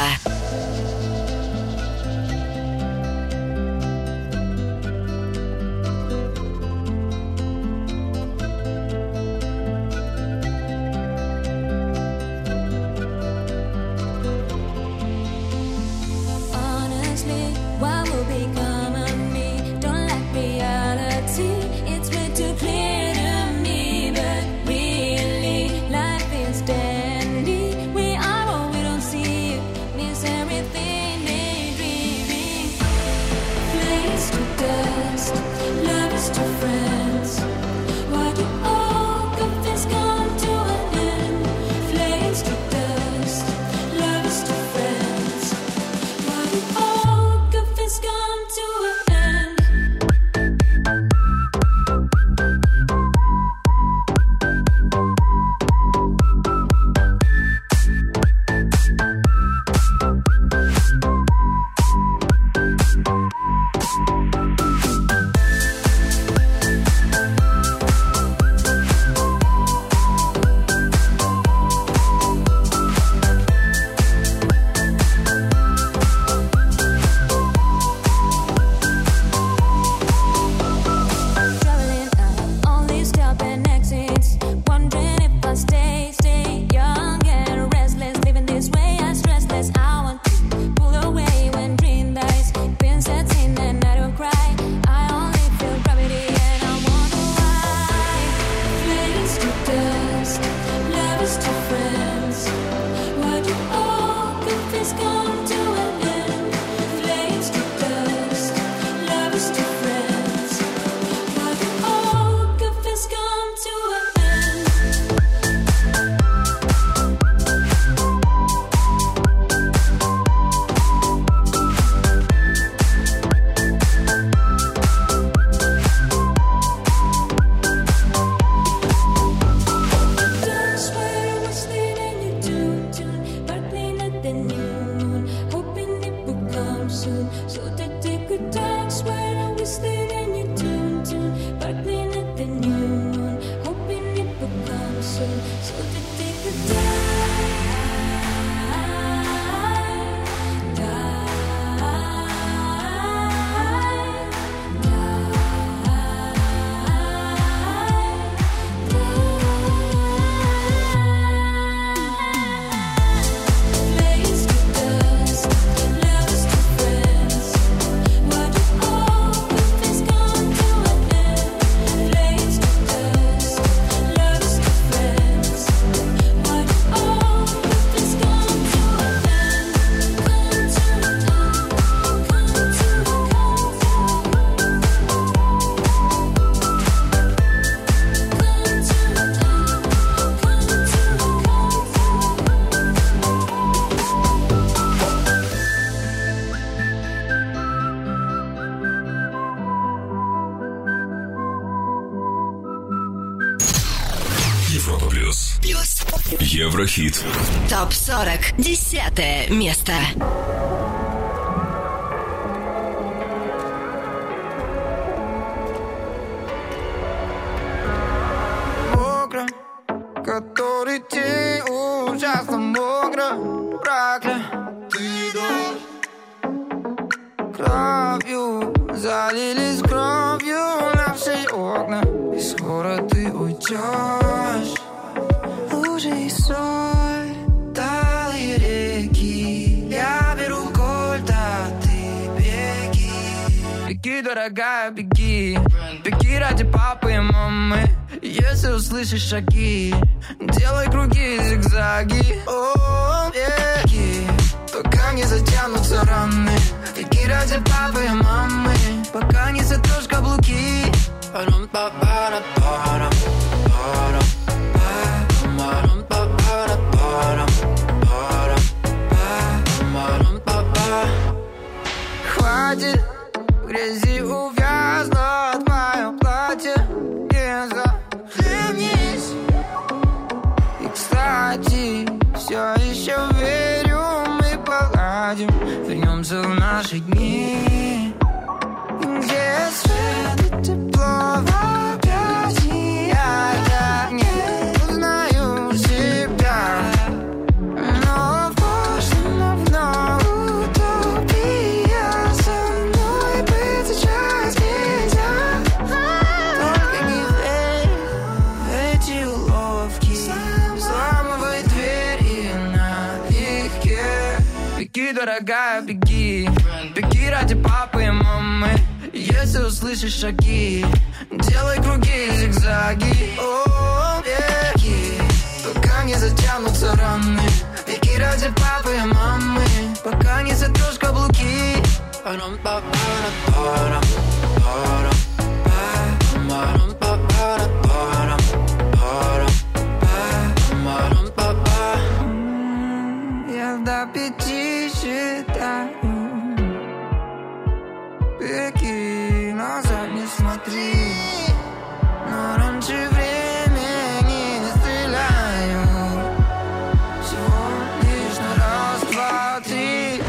Еврохит. топ сорок. Десятое место. уйти, ужасно мокро, проклят. Ты дождь. Кровью залились кровью наши окна, и скоро ты уйдешь. Лужи и соль, талые реки, я беру кольт, а ты беги. Беги, дорогая, беги, беги ради папы и мамы. Если услышишь шаги, делай круги и зигзаги. О, беги, пока не затянутся раны. Беги ради папы и мамы, пока не затрешь каблуки. Хватит, в грязи увязла твое платье, не захлебнись. И, кстати, все еще верю, мы поладим, вернемся в наши дни, где свет и тепло опять, и я не узнаю себя. Но в прошлом давно утопия, со мной быть сейчас нельзя. Только не верь в эти уловки, взламывай двери на пике. Беги, дорогая, беги, беги ради папы и мамы. Если услышишь шаги, делай круги и зигзаги. О, беги, пока не затянутся раны. Беги ради папы и мамы, пока не затрешь каблуки. Я до пяти считаю. Беги, назад не смотри, но раньше времени стреляю. Всего лишь на раз, два, три.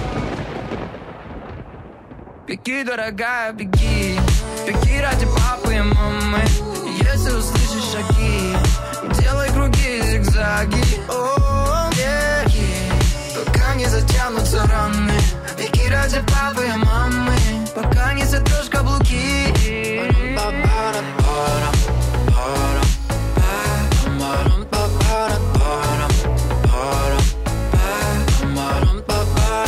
Беги, дорогая, беги, беги ради папы и мамы. Если услышишь шаги, делай круги и зигзаги. О, беги, пока не затянутся раны. Беги ради папы и мамы, пока не затрешь каблуки.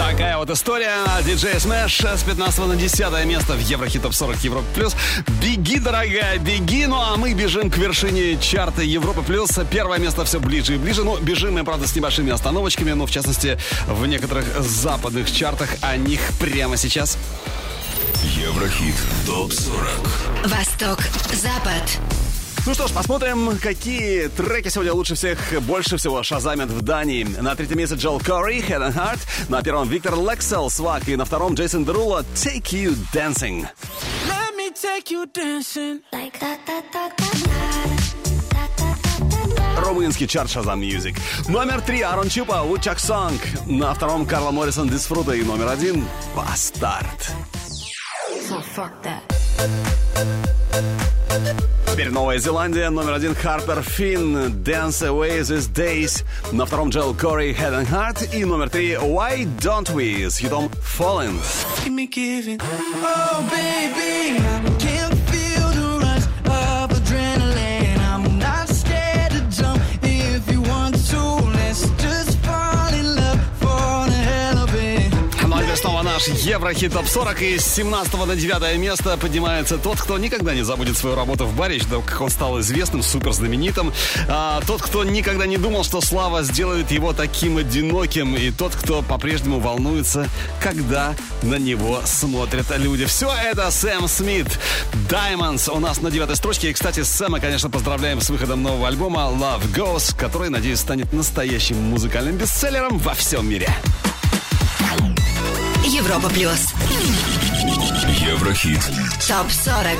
Такая вот история. Диджей Smash с пятнадцатого на десятое место в Еврохит Топ сорок Европа Плюс. Беги, дорогая, беги. Ну а мы бежим к вершине чарта Европа Плюс. Первое место все ближе и ближе. Ну, бежим мы, правда, с небольшими остановочками. Но, в частности, в некоторых западных чартах о них прямо сейчас. Еврохит топ сорок. Восток, Запад. Ну что ж, посмотрим, какие треки сегодня лучше всех, больше всего шазамят в Дании. На третьем месте Джоэл Кори, Head and Heart. На первом Виктор Лексел, Swag. И на втором Джейсон Дерула, Take You Dancing. Let me take you dancing. Like that, that, that, that. Румынский чарт Shazam Music. Номер три Арон Чупа, Woodchuck Song. На втором Карла Моррисон, Disfruta. И номер один Бастард. So fuck that. Теперь Новая Зеландия. Номер один Харпер Финн, Dance Away These Days. На втором Джоэл Кори, Head and Heart. И номер три Why Don't We с хитом Fallen. Снова наш Еврохит топ сорок, и с семнадцатого на девятое место поднимается тот, кто никогда не забудет свою работу в баре, еще как он стал известным, суперзнаменитым. А, тот, кто никогда не думал, что слава сделает его таким одиноким, и тот, кто по-прежнему волнуется, когда на него смотрят люди. Все это Сэм Смит. Diamonds у нас на девятой строчке. И, кстати, Сэма, конечно, поздравляем с выходом нового альбома Love Goes, который, надеюсь, станет настоящим музыкальным бестселлером во всем мире. Европа Плюс. Еврохит. Топ сорок.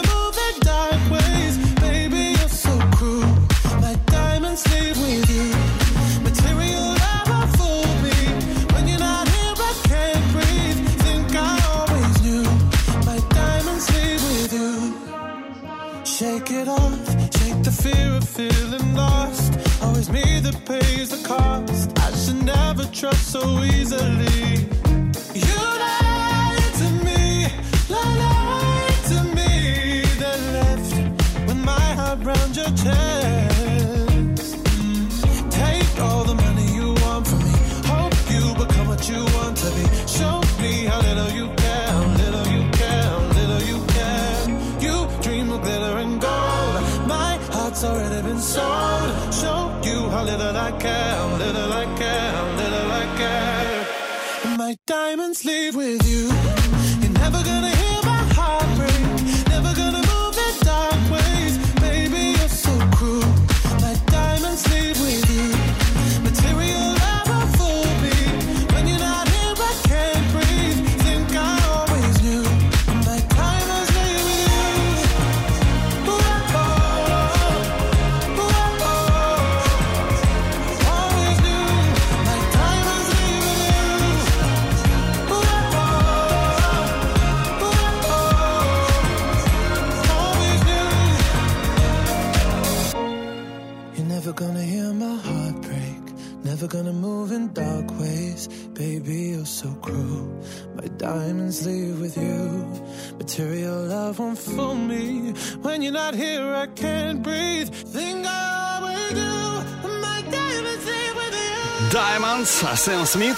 move in dark ways. Baby, you're so cruel. My diamonds leave with you. Material never fooled me. When you're not here, I can't breathe. Think I always knew. My diamonds leave with you. Shake it off. Shake the fear of feeling lost. Always me that pays the cost. I should never trust so easily. You lied to me, lied to me. Then left with my heart round your chest. Take all the money you want from me. Hope you become what you want to be. Show me how little you care, how little you care, how little you care. You dream of glitter and gold. My heart's already been sold. Show how little I care, how little I care, how little I care. My diamonds leave with you. You're never gonna hear my heart break. Never gonna move in dark ways. Baby, you're so cruel. My diamonds leave with you. Material never fooled me. When you're not here, I can't breathe. Think I always knew. My diamonds leave with you. Ooh, oh. Never gonna hear my heart break. Never gonna move in dark ways. Baby, you're so cruel. My diamonds leave with you. Material love won't fool me. When you're not here, I can't breathe. Think I always do. My diamonds leave with you. Diamonds, Сэм Смит.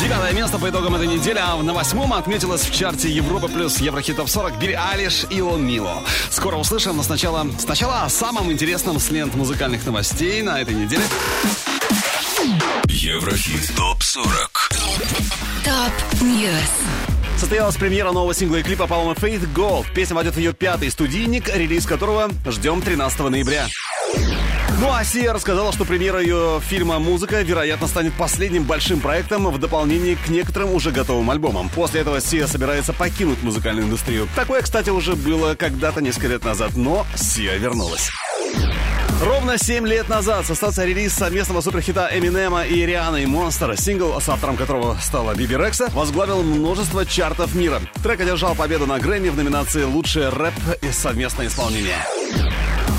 Девятое место по итогам этой недели, а на восьмом отметилась в чарте Европа плюс Еврохит топ сорок Билли Айлиш и Лон Мило. Скоро услышим, но сначала, сначала о самом интересном с лент музыкальных новостей на этой неделе. Еврохит топ сорок. Топ Ньюс. Состоялась премьера нового сингла и клипа Paloma Faith Gold. Песня войдет в ее пятый студийник, релиз которого ждем тринадцатого ноября. Ну а Сия рассказала, что премьера ее фильма «Музыка», вероятно, станет последним большим проектом в дополнение к некоторым уже готовым альбомам. После этого Сия собирается покинуть музыкальную индустрию. Такое, кстати, уже было когда-то несколько лет назад, но Сия вернулась. Ровно семь лет назад состоялся релиз совместного суперхита Эминема и Рианы «Monster», сингл, с автором которого стала Биби Рекса, возглавил множество чартов мира. Трек одержал победу на Грэмми в номинации «Лучшее рэп и совместное исполнение».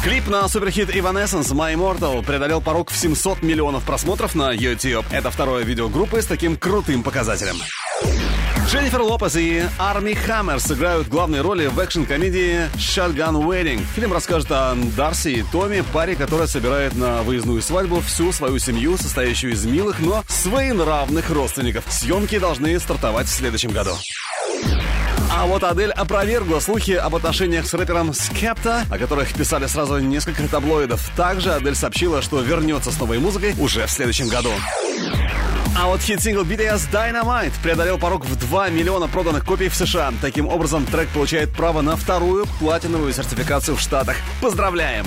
Клип на суперхит Evanescence «My Immortal» преодолел порог в семьсот миллионов просмотров на YouTube. Это второе видео группы с таким крутым показателем. Дженнифер Лопес и Арми Хаммер сыграют главные роли в экшн-комедии «Shotgun Wedding». Фильм расскажет о Дарси и Томми, паре, которая собирает на выездную свадьбу всю свою семью, состоящую из милых, но своенравных родственников. Съемки должны стартовать в следующем году. А вот Адель опровергла слухи об отношениях с рэпером Скепта, о которых писали сразу несколько таблоидов. Также Адель сообщила, что вернется с новой музыкой уже в следующем году. А вот хит-сингл би ти эс Dynamite преодолел порог в два миллиона проданных копий в США. Таким образом, трек получает право на вторую платиновую сертификацию в Штатах. Поздравляем!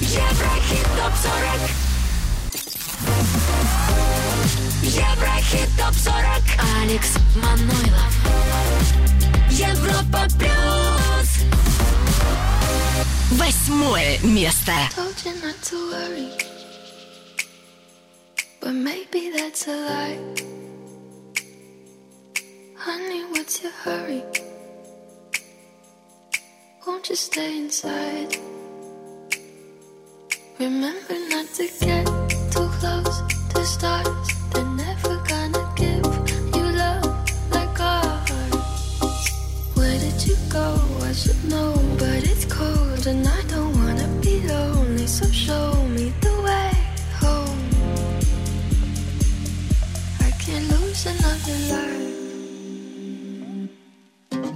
Еврохит топ сорок. Еврохит топ сорок. Алекс Манойлов. Европа плюс. Восьмое место. Told you not to worry, but maybe that's a lie. Honey, what's your hurry? Won't you stay inside? Remember not to get too close to stars. They're never gonna give you love like ours. Where did you go? I should know, but it's cold and I don't wanna be lonely. So show me the way home. I can't lose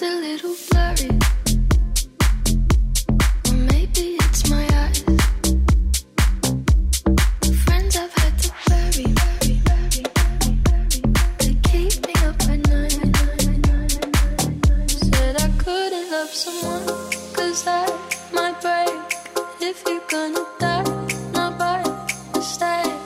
words a little blurry. Or maybe it's my eyes. The friends I've had to bury, bury, bury, bury, bury. They keep me up at night. Said I couldn't love someone, cause that might break. If you're gonna die, not by mistake.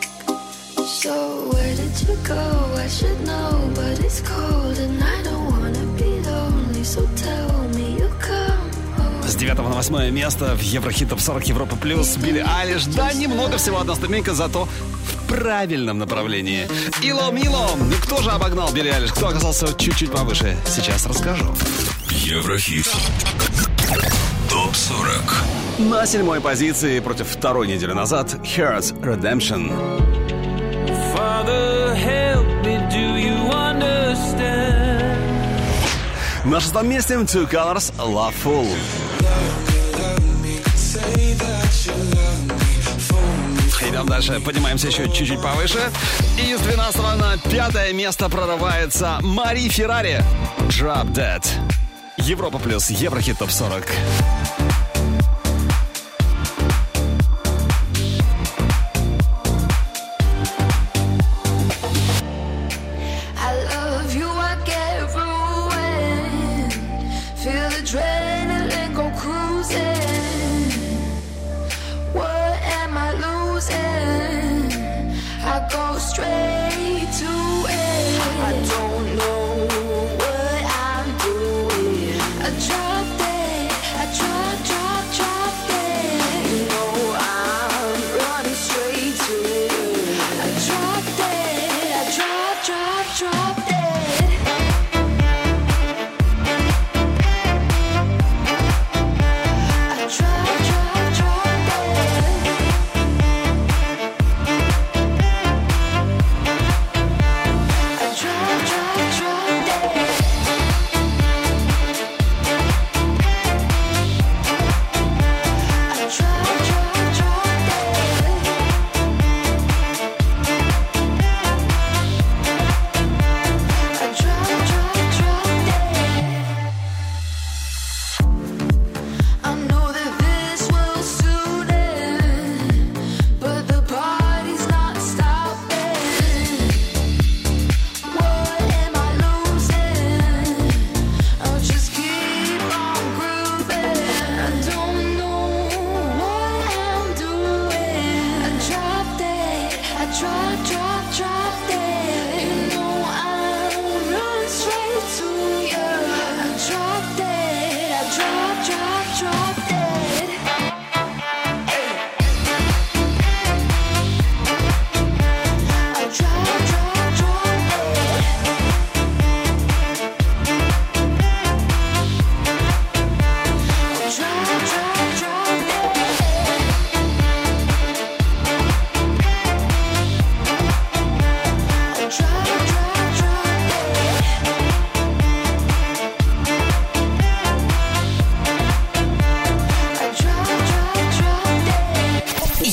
So where did you go? I should know, but it's cold and I don't wanna be lonely. So tell me you come home. С девятого на восьмое место в Еврохит Топ сорок Европа Плюс Билли Айлиш. Да, немного, всего одна ступенька, зато в правильном направлении. Ило Мило. Ну кто же обогнал Билли Айлиш? Кто оказался чуть-чуть повыше? Сейчас расскажу. Еврохит Топ сорок. На седьмой позиции против второй недели назад Hearts Redemption. Father, help me, do you understand? На шестом месте Two Colors Love Fool. Идем дальше, поднимаемся еще чуть-чуть повыше. И с двенадцатого на пятое место прорывается Мари Феррари Drop Dead. Европа плюс Еврохит Топ сорок.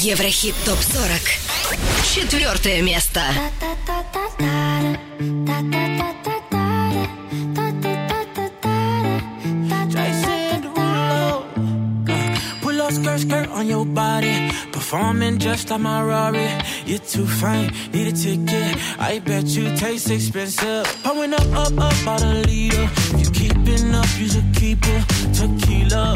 Еврохит топ сорок. Четвертое место. Put your skirt, skirt on your body. Performing just like my Rari. You're too fine, need a ticket. I bet you taste expensive. Pouring up, up, up, out a liter. You keeping up, you should keep it. Tequila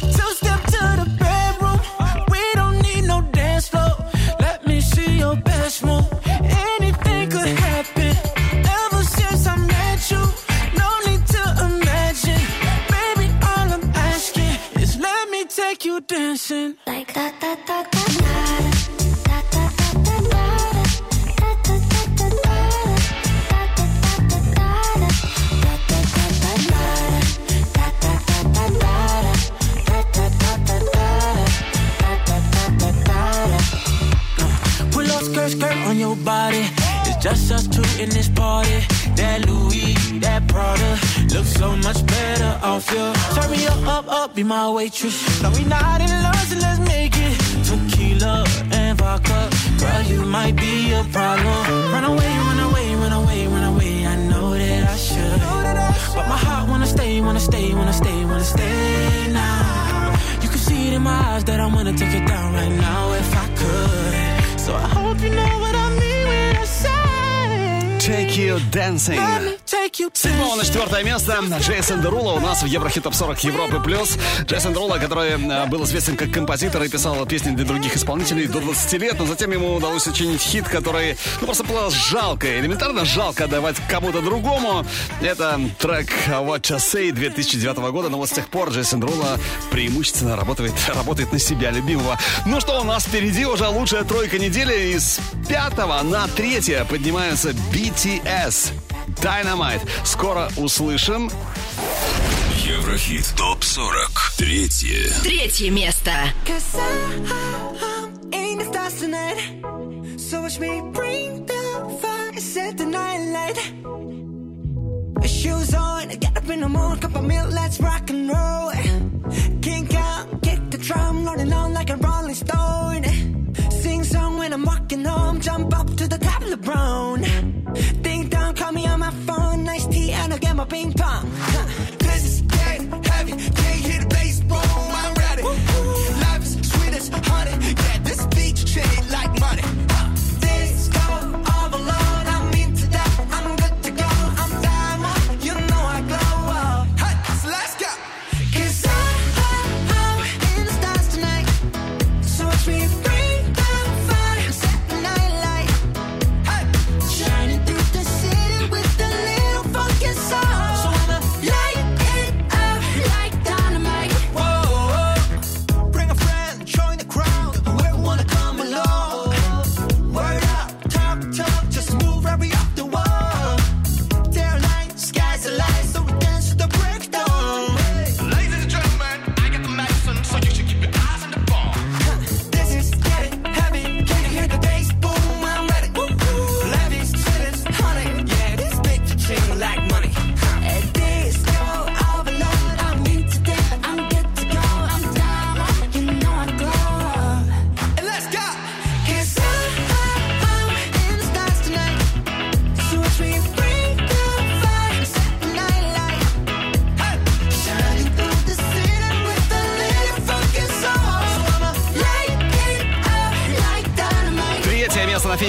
Two step to the bedroom. We don't need no dance floor. Let me see your best move. Anything could happen. You dancing like da da da da da da da da da. skirt, skirt on your body. It's just us two in this party. That Louis, that Prada, looks so much better off you. Turn me up, up, up, be my waitress. Now we not in love, so let's make it tequila and vodka. Girl, you might be a problem. Run away, run away, run away, run away. I know that I should, but my heart wanna stay, wanna stay, wanna stay, wanna stay now. You can see it in my eyes that I wanna take it down right now if I could. So I hope you know what I mean when I say Take You Dancing. Седьмого на четвертое место Джейсон Дерула у нас в Еврохит Топ сорок Европы плюс. Джейсон Дерула, который был известен как композитор и писал песни для других исполнителей до двадцати лет, но затем ему удалось сочинить хит, который, ну, просто было жалко, элементарно жалко отдавать кому-то другому. Это трек What You Say две тысячи девятого года, но вот с тех пор Джейсон Дерула преимущественно работает, работает на себя любимого. Ну что, у нас впереди уже лучшая тройка недели. Из пятого на третье поднимаются би ти эс. Dynamite. Скоро услышим. Еврохит Топ сорок. Третье. Третье место. Sing song when I'm walking home, jump up to the top of the brown. Ding dong, call me on my phone, nice tea and I'll get my ping pong. Huh. This is getting heavy, can't hear the bass, boom, I'm ready. Woo-hoo. Life is sweet as honey, yeah, this beach shade like money. Huh. This go all alone, I'm into that, I'm good to go, I'm diamond, you know I glow up. Hey, so let's go. Cause I, I, I'm in the stars tonight, so watch me.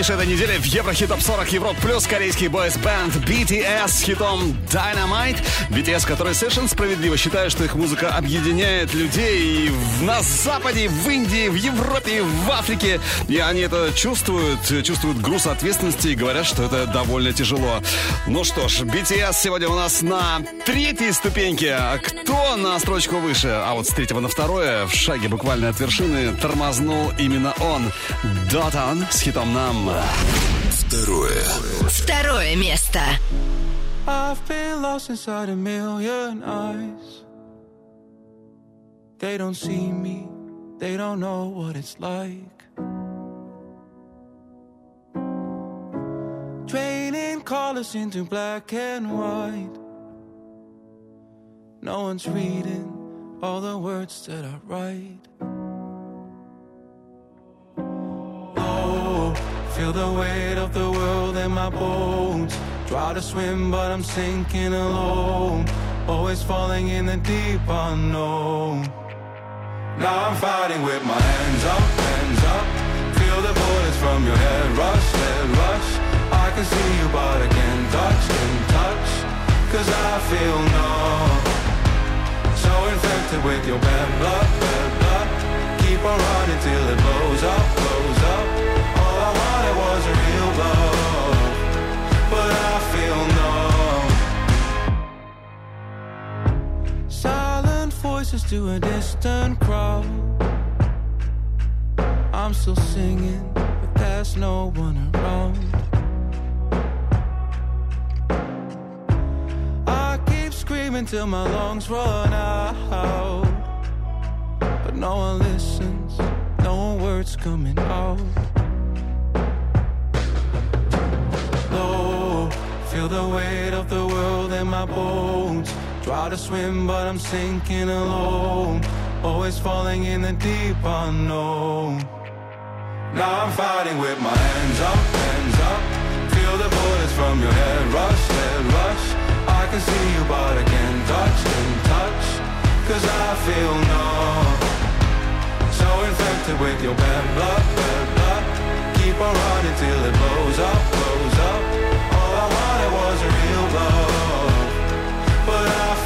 Этой недели в Еврохит Топ сорок Европ плюс корейский бойс-бэнд би ти эс с хитом Dynamite. би ти эс, который совершенно справедливо считает, что их музыка объединяет людей и на Западе, и в Индии, и в Европе, и в Африке. И они это чувствуют, чувствуют груз ответственности и говорят, что это довольно тяжело. Ну что ж, би ти эс сегодня у нас на третьей ступеньке. А кто на строчку выше? А вот с третьего на второе, в шаге буквально от вершины, тормознул именно он. Дотан с хитом Numb. Второе. Второе место. I've been lost inside a million eyes. They don't see me. They don't know what it's like. Draining colors into black and white. No one's reading all the words that I write. Oh, feel the weight of the world in my bones. Try to swim, but I'm sinking alone. Always falling in the deep unknown. Now I'm fighting with my hands up, hands up. Feel the bullets from your head rush, head rush. I can see you, but I can't touch, can't touch. Cause I feel numb. So infected with your bad blood, bad blood. Keep on running till it blows up, blows up. All I wanted was a real love, but I feel numb. Silent voices to a distant crowd. I'm still singing, but there's no one around. I keep screaming till my lungs run out, but no one listens, no words coming out. the weight of the world in my bones. Try to swim, but I'm sinking alone. Always falling in the deep unknown. Now I'm fighting with my hands up, hands up. Feel the bullets from your head rush, head rush. I can see you, but I can't touch, can't touch. Cause I feel numb. So infected with your bad blood, bad blood. Keep on running till it blows up, blows up. All I wanted was a real love, but I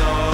numb.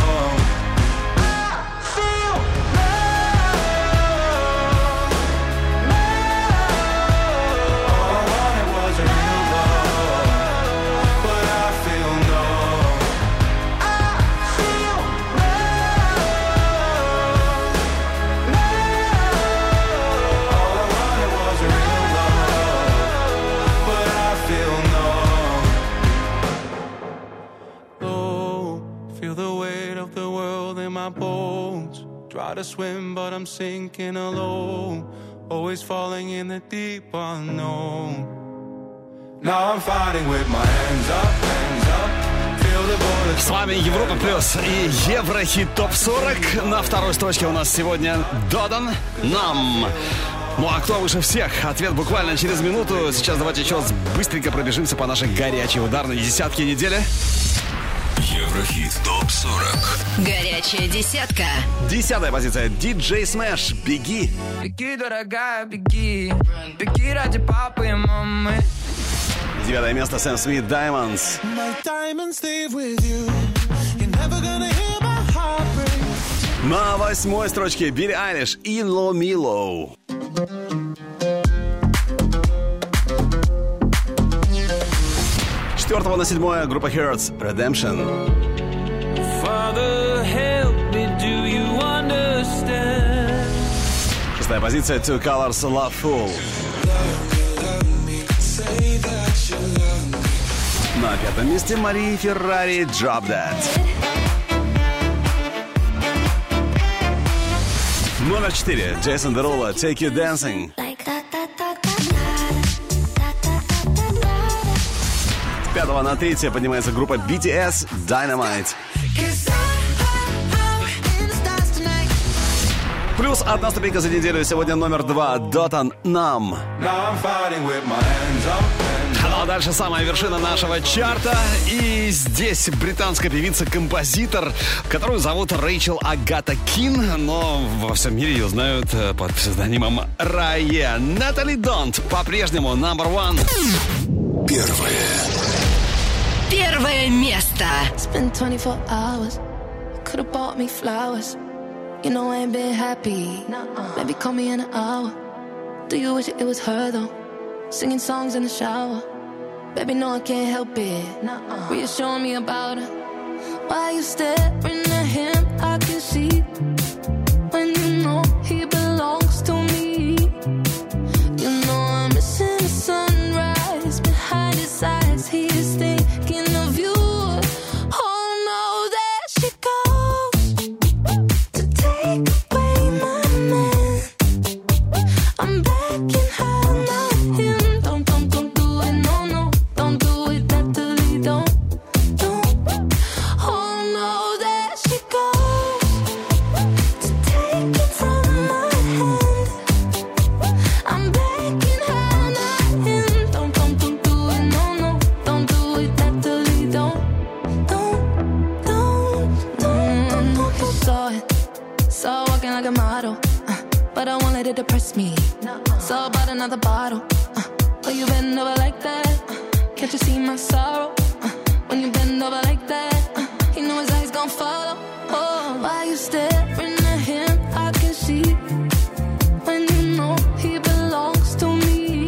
Try to swim, but I'm sinking alone. Always falling in the deep unknown. Now I'm fighting with my hands up, hands up. С вами Европа Плюс и Еврохит топ сорок. На второй строчке у нас сегодня Додан «Нам». Ну а кто выше всех? Ответ буквально через минуту. Сейчас давайте еще раз быстренько пробежимся по нашей горячей ударной десятке недели. Еврохит топ сорок. Горячая десятка. Десятая позиция. Диджей Смэш. Беги. Беги, дорогая, беги. Беги ради папы и мамы. Девятое место. Сэм Смит. Diamonds. На восьмой строчке. Билли Айлиш. In Low Me Low. Четвертого на седьмое группа Hertz Redemption. Father, help me, do you understand? Шестая позиция Two Colors Love Fool. На пятом месте Мария Феррари Drop That. Номер четыре Джейсон Дерула Take You Dancing. С пятого на третье поднимается группа би ти эс Dynamite. Плюс одна ступенька за неделю. Сегодня номер два Дотан Нам. А дальше самая вершина нашего чарта. И здесь британская певица-композитор, которую зовут Рэйчел Агата Кин, но во всем мире ее знают под псевдонимом Райе. Натали Донт по-прежнему номер один. Первое. Первое место. It's been twenty-four hours. You could have bought me flowers. You know I ain't been happy. Maybe call me in an hour. Do you wish it was her though? Singing songs in the shower. Baby, no, I can't help it. Will you show me about her? Why you staring at him? I can see when you know he belongs to me. You know I'm missing the sunrise behind his eyes. He is thinking. Depress me. It's all about another bottle. Uh, oh, you bend over like that. Uh, can't you see my sorrow? Uh, when you bend over like that, uh, he knew his eyes gon' follow. Oh, why you staring at him? I can see when you know he belongs to me.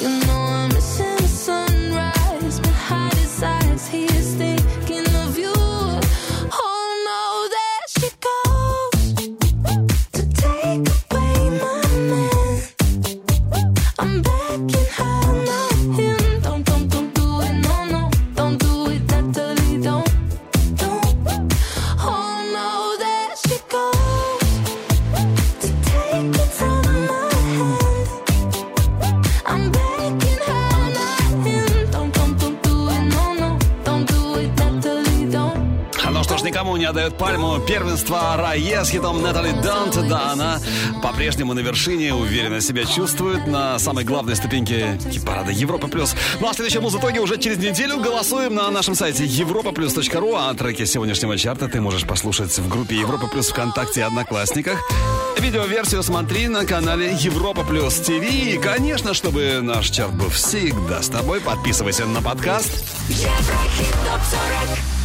You know I'm missing the sunrise behind his eyes. He is thinking of you. Oh no, there she goes to take a. I'm back in hell now. Him, don't, don't, don't do it. No, no, don't do it. Друзья дают пальму первенства Рае с хитом Натали Дант. Да, она по-прежнему на вершине, уверенно себя чувствует на самой главной ступеньке хит-парада Европа Плюс. Ну а в следующем музытоге уже через неделю голосуем на нашем сайте европа плюс точка ру. А треки сегодняшнего чарта ты можешь послушать в группе Европа Плюс ВКонтакте и Одноклассниках. Видеоверсию смотри на канале Европа Плюс ТВ. И, конечно, чтобы наш чарт был всегда с тобой, подписывайся на подкаст. Еврохит топ сорок.